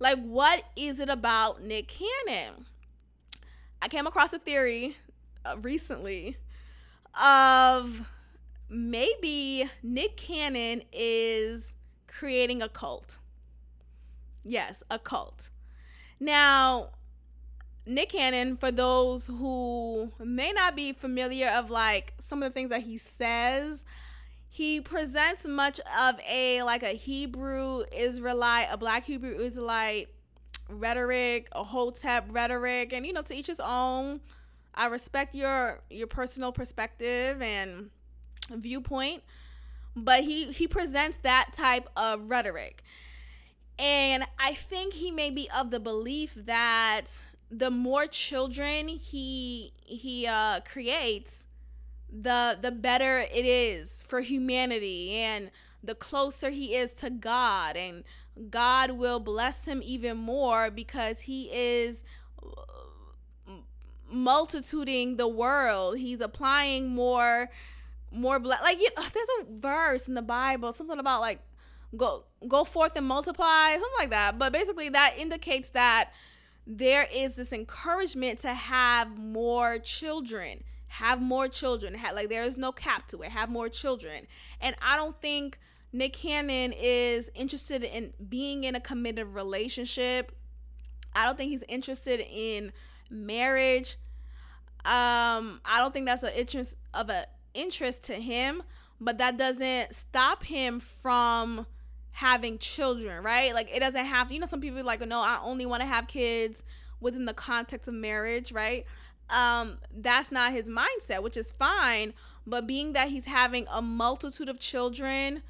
Like, what is it about Nick Cannon? I came across a theory uh, recently of maybe Nick Cannon is creating a cult. Yes, a cult. Now, Nick Cannon, for those who may not be familiar of, like, some of the things that he says, he presents much of a, like, a Hebrew Israelite, a black Hebrew Israelite rhetoric, a Hotep rhetoric, and, you know, to each his own. I respect your your personal perspective and viewpoint, but he, he presents that type of rhetoric. And I think he may be of the belief that the more children he he uh, creates, the the better it is for humanity and the closer he is to God. And God will bless him even more because he is multituding the world. He's applying more... more black, like, you know, there's a verse in the Bible, something about like go go forth and multiply, something like that. But basically that indicates that there is this encouragement to have more children, have more children, have, like, there is no cap to it, have more children. And I don't think Nick Cannon is interested in being in a committed relationship. I don't think he's interested in marriage. Um, I don't think that's an interest of a interest to him, but that doesn't stop him from having children, right? Like, it doesn't have, you know, some people are like, no, I only want to have kids within the context of marriage, right? Um, that's not his mindset, which is fine. But being that he's having a multitude of children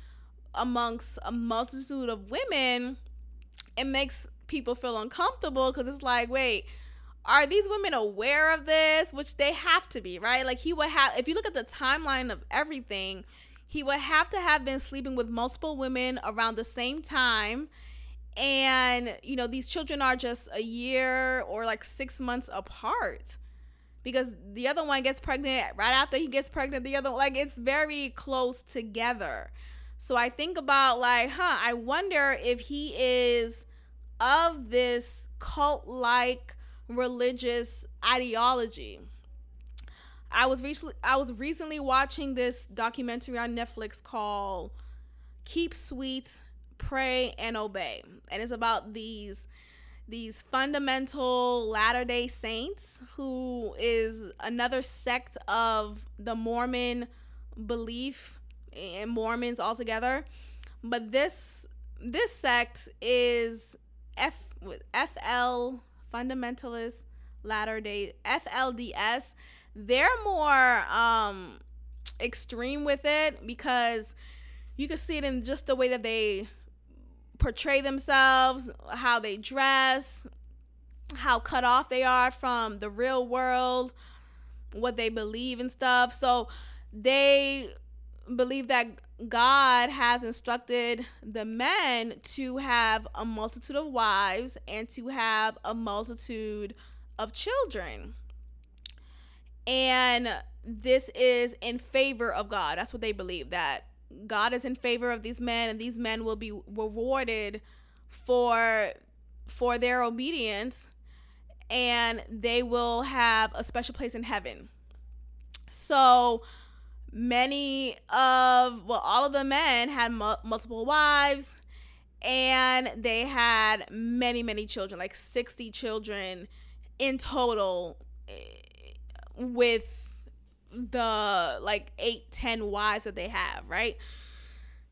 amongst a multitude of women, it makes people feel uncomfortable because it's like, wait, are these women aware of this? Which they have to be, right? Like, he would have, if you look at the timeline of everything, he would have to have been sleeping with multiple women around the same time. And, you know, these children are just a year or like six months apart. because the other one gets pregnant right after he gets pregnant. The other, like, it's very close together. So I think about like, huh, I wonder if he is of this cult-like religious ideology. I was recently, I was recently watching this documentary on Netflix called Keep Sweet, Pray and Obey. And it's about these these fundamental Latter-day Saints, who is another sect of the Mormon belief and Mormons altogether. But this this sect is F FL fundamentalist Latter-day F L D S. They're more um extreme with it, because you can see it in just the way that they portray themselves, how they dress, how cut off they are from the real world, what they believe and stuff. So they believe that God has instructed the men to have a multitude of wives and to have a multitude of children. And this is in favor of God. That's what they believe, that God is in favor of these men, and these men will be rewarded for for their obedience, and they will have a special place in heaven. So many of, well, all of the men had mu- multiple wives, and they had many, many children, like sixty children in total, with the like eight, ten wives that they have, right?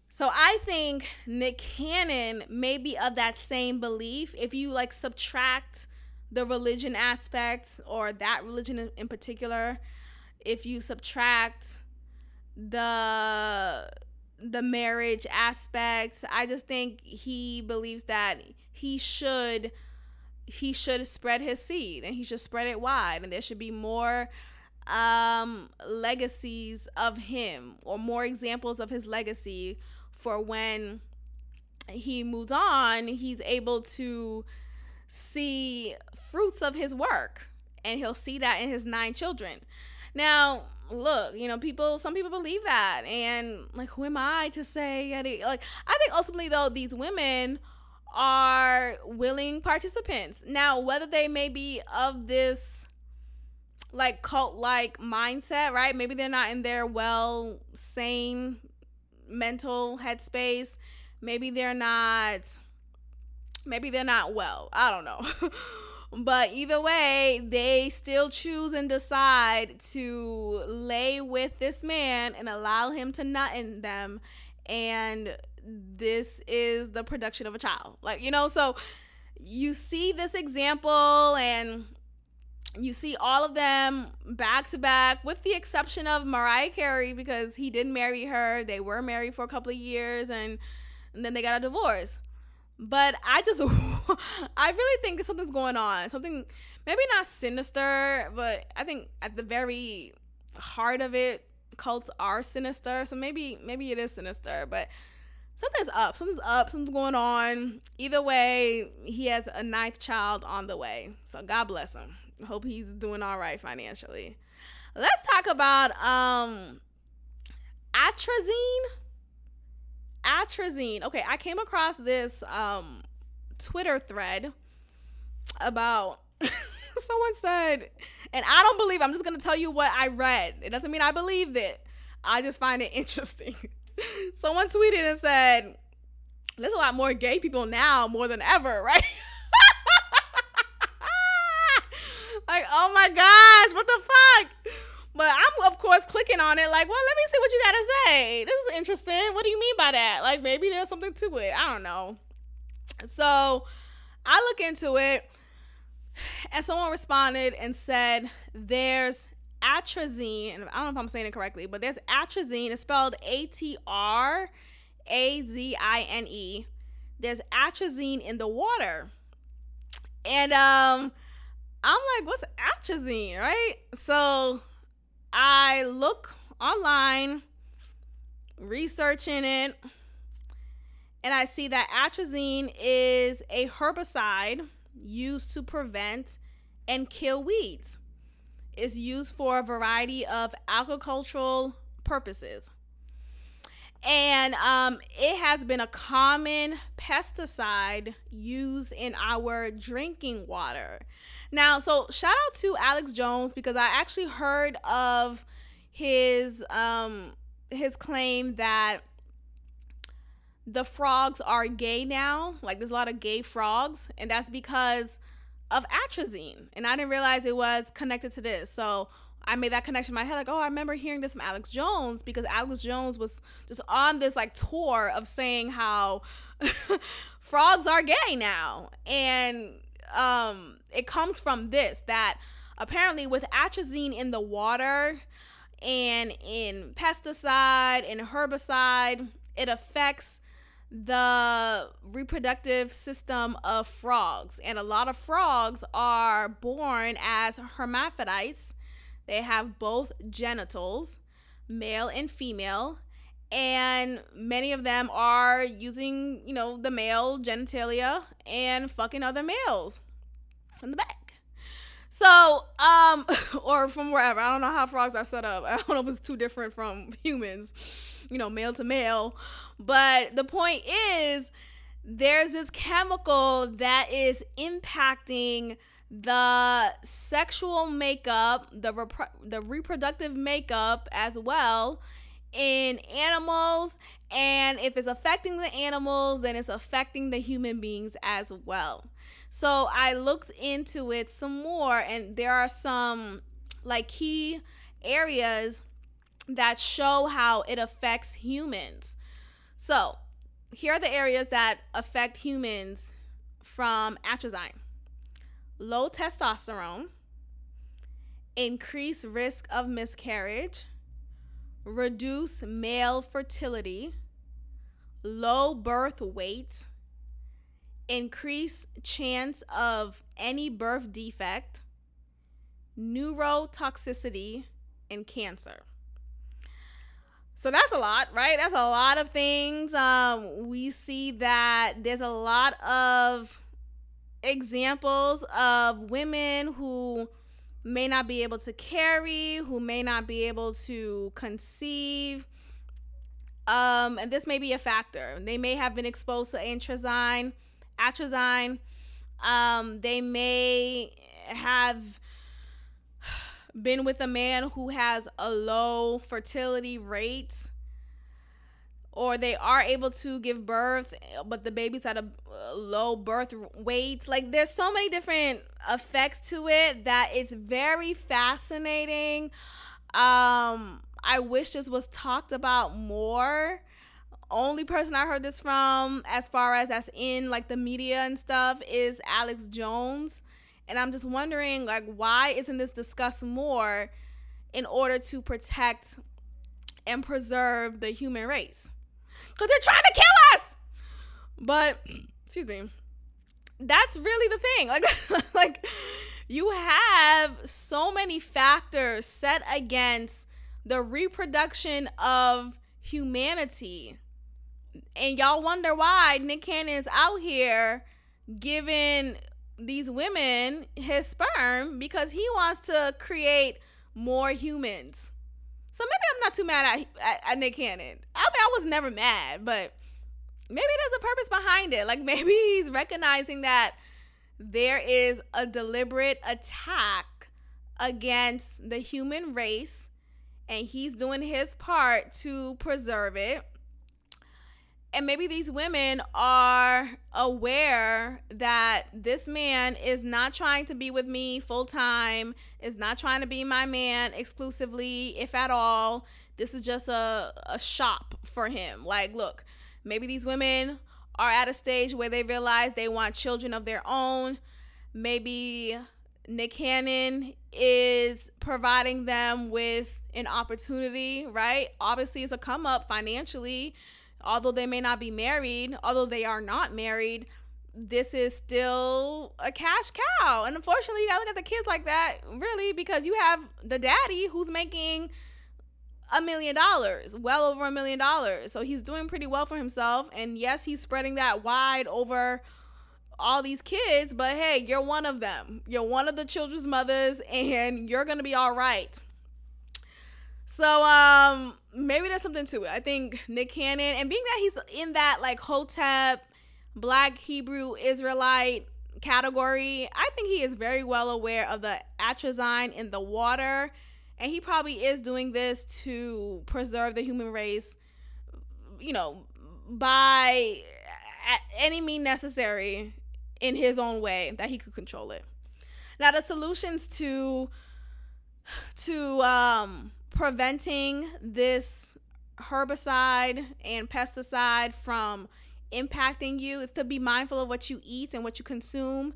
So I think Nick Cannon may be of that same belief. If you like subtract the religion aspect, or that religion in particular, if you subtract the the marriage aspect, I just think he believes that he should he should spread his seed, and he should spread it wide, and there should be more um legacies of him, or more examples of his legacy, for when he moves on, he's able to see fruits of his work, and he'll see that in his nine children. Now look, you know, people, some people believe that, and like, who am I to say? Like, I think ultimately though, these women are willing participants. Now whether they may be of this like cult-like mindset, right? Maybe they're not in their well, sane mental headspace. Maybe they're not, maybe they're not well, I don't know. But either way, they still choose and decide to lay with this man and allow him to nut in them. And this is the production of a child. Like, you know, so you see this example, and you see all of them back to back, with the exception of Mariah Carey, because he did marry her. They were married for a couple of years, and, and then they got a divorce. But I just, I really think something's going on. Something, maybe not sinister, but I think at the very heart of it, cults are sinister. So maybe, maybe it is sinister, but something's up. Something's up. Something's going on. Either way, he has a ninth child on the way. So God bless him. Hope he's doing all right financially. Let's talk about um, Atrazine. Atrazine. Okay, I came across this um, Twitter thread about someone said, and I don't believe, I'm just going to tell you what I read. It doesn't mean I believed it. I just find it interesting. Someone tweeted and said, there's a lot more gay people now more than ever, right? Like, oh my gosh, what the fuck? But I'm, of course, clicking on it like, well, let me see what you got to say. This is interesting. What do you mean by that? Like, maybe there's something to it. I don't know. So I look into it, and someone responded and said, there's atrazine. And I don't know if I'm saying it correctly, but there's atrazine. It's spelled A T R A Z I N E. There's atrazine in the water. And um, I'm like, what's atrazine, right? So I look online, researching it, and I see that atrazine is a herbicide used to prevent and kill weeds. It's used for a variety of agricultural purposes. And um, it has been a common pesticide used in our drinking water. Now, so shout out to Alex Jones, because I actually heard of his um, his claim that the frogs are gay now. Like, there's a lot of gay frogs, and that's because of atrazine. And I didn't realize it was connected to this. So I made that connection in my head, like, oh, I remember hearing this from Alex Jones, because Alex Jones was just on this like tour of saying how frogs are gay now. And um, it comes from this, that apparently with atrazine in the water and in pesticide and herbicide, it affects the reproductive system of frogs. And a lot of frogs are born as hermaphrodites. They have both genitals, male and female, and many of them are using, you know, the male genitalia and fucking other males from the back. So, um, or from wherever. I don't know how frogs are set up. I don't know if it's too different from humans, you know, male to male. But the point is, there's this chemical that is impacting the sexual makeup, the rep- the reproductive makeup as well in animals. And if it's affecting the animals, then it's affecting the human beings as well. So I looked into it some more, and there are some like key areas that show how it affects humans. So here are the areas that affect humans from atrazine. Low testosterone, increased risk of miscarriage, reduced male fertility, low birth weight, increased chance of any birth defect, neurotoxicity, and cancer. So that's a lot, right? That's a lot of things. Um, we see that there's a lot of examples of women who may not be able to carry, who may not be able to conceive, um, and this may be a factor. They may have been exposed to atrazine, atrazine. Um, they may have been with a man who has a low fertility rate, or they are able to give birth, but the baby's at a low birth weight. Like, there's so many different effects to it that it's very fascinating. Um, I wish this was talked about more. Only person I heard this from, as far as that's in like the media and stuff, is Alex Jones. And I'm just wondering, like, why isn't this discussed more in order to protect and preserve the human race? Because they're trying to kill us. But, excuse me, that's really the thing. Like, like, you have so many factors set against the reproduction of humanity. And y'all wonder why Nick Cannon is out here giving these women his sperm, because he wants to create more humans. So maybe I'm not too mad at, at, at Nick Cannon. I mean, I was never mad, but maybe there's a purpose behind it. Like, maybe he's recognizing that there is a deliberate attack against the human race, and he's doing his part to preserve it. And maybe these women are aware that this man is not trying to be with me full time, is not trying to be my man exclusively, if at all. This is just a, a shop for him. Like, look, maybe these women are at a stage where they realize they want children of their own. Maybe Nick Cannon is providing them with an opportunity, right? Obviously, it's a come up financially. Although they may not be married, although they are not married, this is still a cash cow. And unfortunately, you gotta look at the kids like that, really, because you have the daddy who's making a million dollars, well over a million dollars. So he's doing pretty well for himself. And yes, he's spreading that wide over all these kids, but hey, you're one of them. You're one of the children's mothers, and you're going to be all right. So um, maybe there's something to it. I think Nick Cannon, and being that he's in that like Hotep, Black Hebrew Israelite category, I think he is very well aware of the atrazine in the water, and he probably is doing this to preserve the human race, you know, by any means necessary in his own way that he could control it. Now, the solutions to to um, preventing this herbicide and pesticide from impacting you is to be mindful of what you eat and what you consume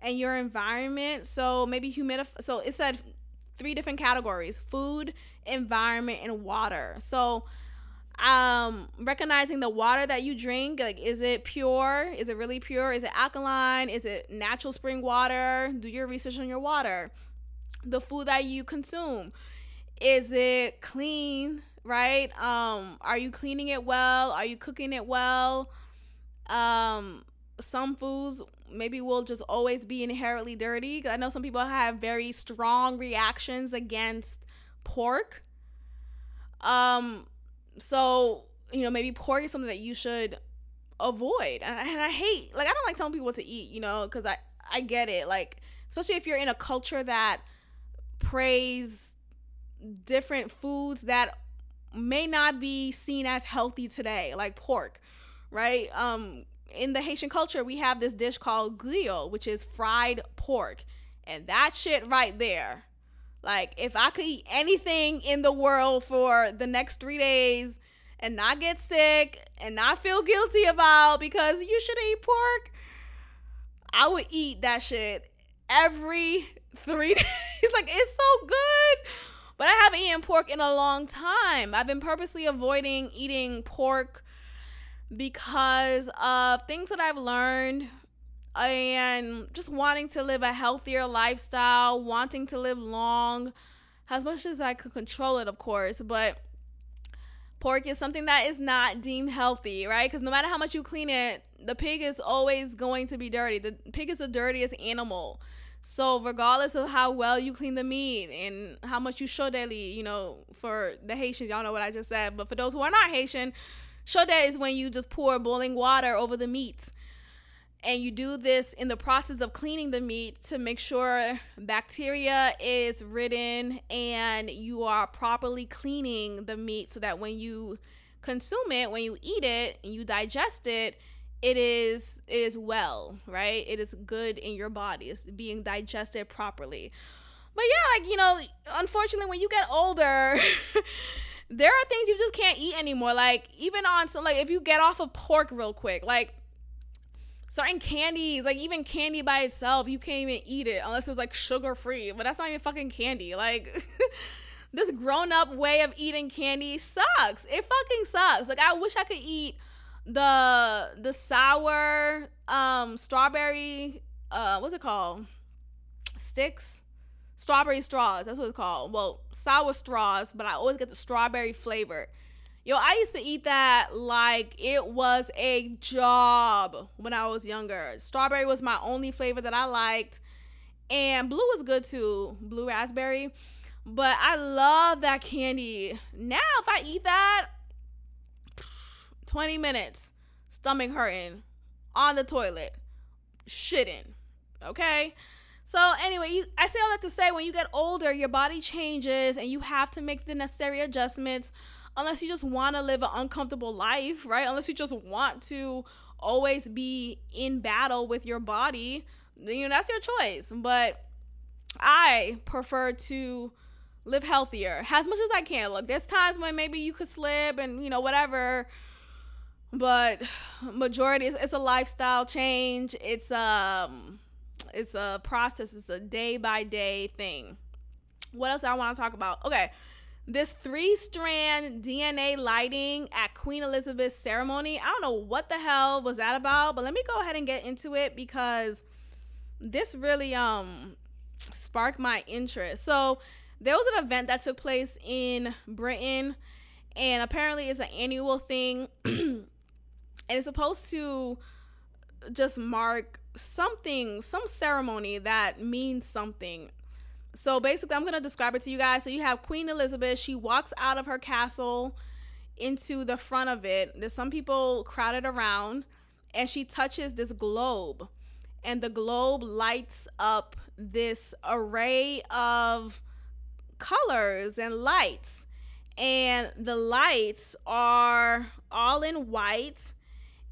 and your environment. So maybe humidify. So it said three different categories: food, environment, and water. So um recognizing the water that you drink, like, is it pure? Is it really pure? Is it alkaline? Is it natural spring water? Do your research on your water. The food that you consume, is it clean, right? Um are you cleaning it well? Are you cooking it well? Um some foods maybe will just always be inherently dirty, because I know some people have very strong reactions against pork. Um so, you know, maybe pork is something that you should avoid. And I, and I hate, like, I don't like telling people what to eat, you know, because I I get it, like, especially if you're in a culture that prays different foods that may not be seen as healthy today, like pork, right? Um in the Haitian culture, we have this dish called guillo, which is fried pork, and that shit right there, like, if I could eat anything in the world for the next three days and not get sick and not feel guilty about because you should eat pork, I would eat that shit every three days. Like, it's so good. But I haven't eaten pork in a long time. I've been purposely avoiding eating pork because of things that I've learned and just wanting to live a healthier lifestyle, wanting to live long, as much as I could control it, of course. But pork is something that is not deemed healthy, right? Because no matter how much you clean it, the pig is always going to be dirty. The pig is the dirtiest animal. So regardless of how well you clean the meat and how much you shodeli, you know, for the Haitians, y'all know what I just said. But for those who are not Haitian, shodeli is when you just pour boiling water over the meat. And you do this in the process of cleaning the meat to make sure bacteria is ridden and you are properly cleaning the meat so that when you consume it, when you eat it and you digest it, It is it is well, right? It is good in your body. It's being digested properly. But yeah, like, you know, unfortunately, when you get older, there are things you just can't eat anymore. Like, even on some, like, if you get off of pork real quick, like certain candies, like even candy by itself, you can't even eat it unless it's like sugar free. But that's not even fucking candy. Like, this grown up way of eating candy sucks. It fucking sucks. Like, I wish I could eat the the sour um strawberry uh what's it called sticks strawberry straws, that's what it's called. Well, sour straws, but I always get the strawberry flavor. Yo, I used to eat that like it was a job when I was younger. Strawberry was my only flavor that I liked, and blue was good too, blue raspberry, but I love that candy. Now if I eat that, twenty minutes, stomach hurting, on the toilet, shitting, okay? So anyway, you, I say all that to say, when you get older, your body changes and you have to make the necessary adjustments, unless you just want to live an uncomfortable life, right? Unless you just want to always be in battle with your body, you know, that's your choice. But I prefer to live healthier as much as I can. Look, there's times when maybe you could slip and, you know, whatever, but majority is, it's a lifestyle change. It's um it's a process. It's a day by day thing. What else I want to talk about? Okay, this three strand D N A lighting at Queen Elizabeth's ceremony. I don't know what the hell was that about, but let me go ahead and get into it because this really um sparked my interest. So there was an event that took place in Britain, and apparently it's an annual thing. And it's supposed to just mark something, some ceremony that means something. So basically, I'm going to describe it to you guys. So you have Queen Elizabeth. She walks out of her castle into the front of it. There's some people crowded around, and she touches this globe, and the globe lights up this array of colors and lights, and the lights are all in white,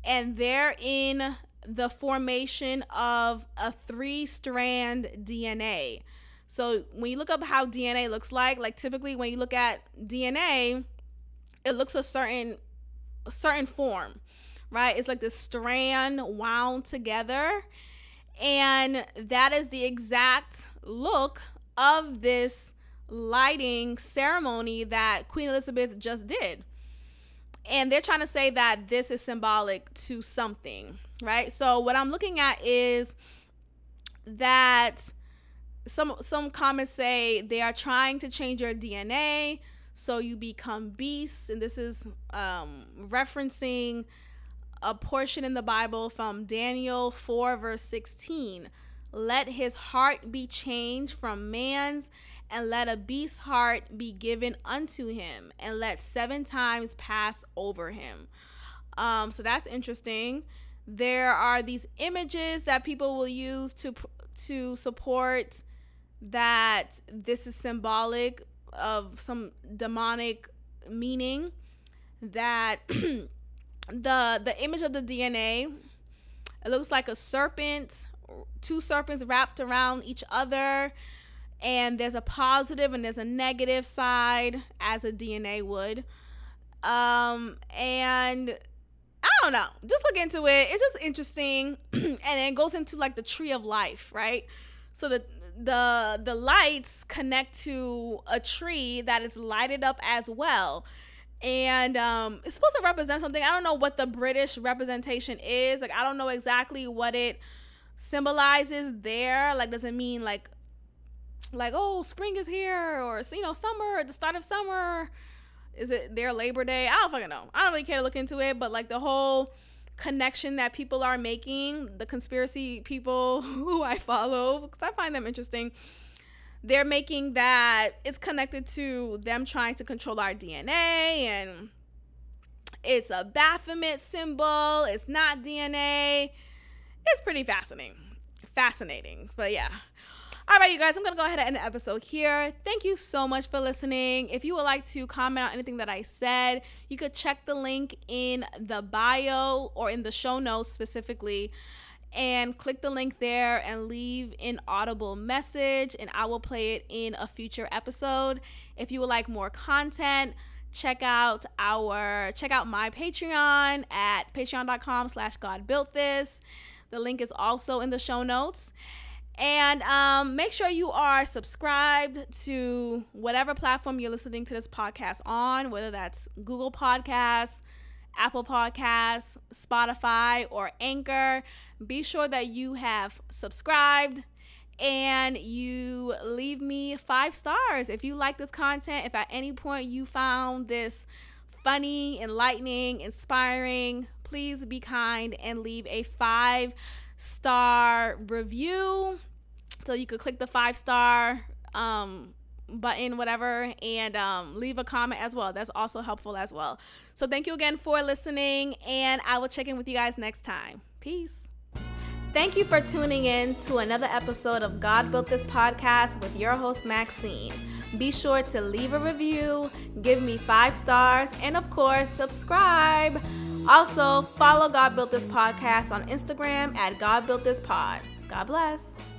and they're in the formation of a three-strand D N A. So when you look up how D N A looks like, like typically when you look at D N A, it looks a certain, a certain form, right? It's like this strand wound together, and that is the exact look of this lighting ceremony that Queen Elizabeth just did. And they're trying to say that this is symbolic to something, right? So what I'm looking at is that Some some comments say they are trying to change your D N A so you become beasts. And this is um, referencing a portion in the Bible from Daniel four, verse sixteen. Let his heart be changed from man's, and let a beast's heart be given unto him, and let seven times pass over him. Um, so that's interesting. There are these images that people will use to to support that this is symbolic of some demonic meaning, that the the image of the D N A, it looks like a serpent, two serpents wrapped around each other, and there's a positive and there's a negative side, as a D N A would. Um, and I don't know, just look into it. It's just interesting. And it goes into like the tree of life, right? So the the the lights connect to a tree that is lighted up as well. And um, it's supposed to represent something. I don't know what the British representation is. Like, I don't know exactly what it symbolizes there. Like, does it mean like, like, oh, spring is here, or, you know, summer, at the start of summer? Is it their Labor Day? I don't fucking know. I don't really care to look into it, but like the whole connection that people are making, the conspiracy people who I follow, because I find them interesting, they're making that it's connected to them trying to control our D N A, and it's a Baphomet symbol. It's not D N A. It's pretty fascinating. Fascinating. But yeah. All right, you guys, I'm going to go ahead and end the episode here. Thank you so much for listening. If you would like to comment on anything that I said, you could check the link in the bio or in the show notes specifically, and click the link there and leave an audible message, and I will play it in a future episode. If you would like more content, check out our check out my Patreon at patreon dot com slash God Built This. The link is also in the show notes. And um, make sure you are subscribed to whatever platform you're listening to this podcast on, whether that's Google Podcasts, Apple Podcasts, Spotify, or Anchor. Be sure that you have subscribed and you leave me five stars if you like this content. If at any point you found this funny, enlightening, inspiring, please be kind and leave a five star review. So you could click the five star um button, whatever, and um leave a comment as well. That's also helpful as well. So thank you again for listening, and I will check in with you guys next time. Peace. Thank you for tuning in to another episode of God Built This Podcast with your host, Maxine. Be sure to leave a review, give me five stars, and of course, subscribe. Also, follow God Built This Podcast on Instagram at God Built This Pod. God bless.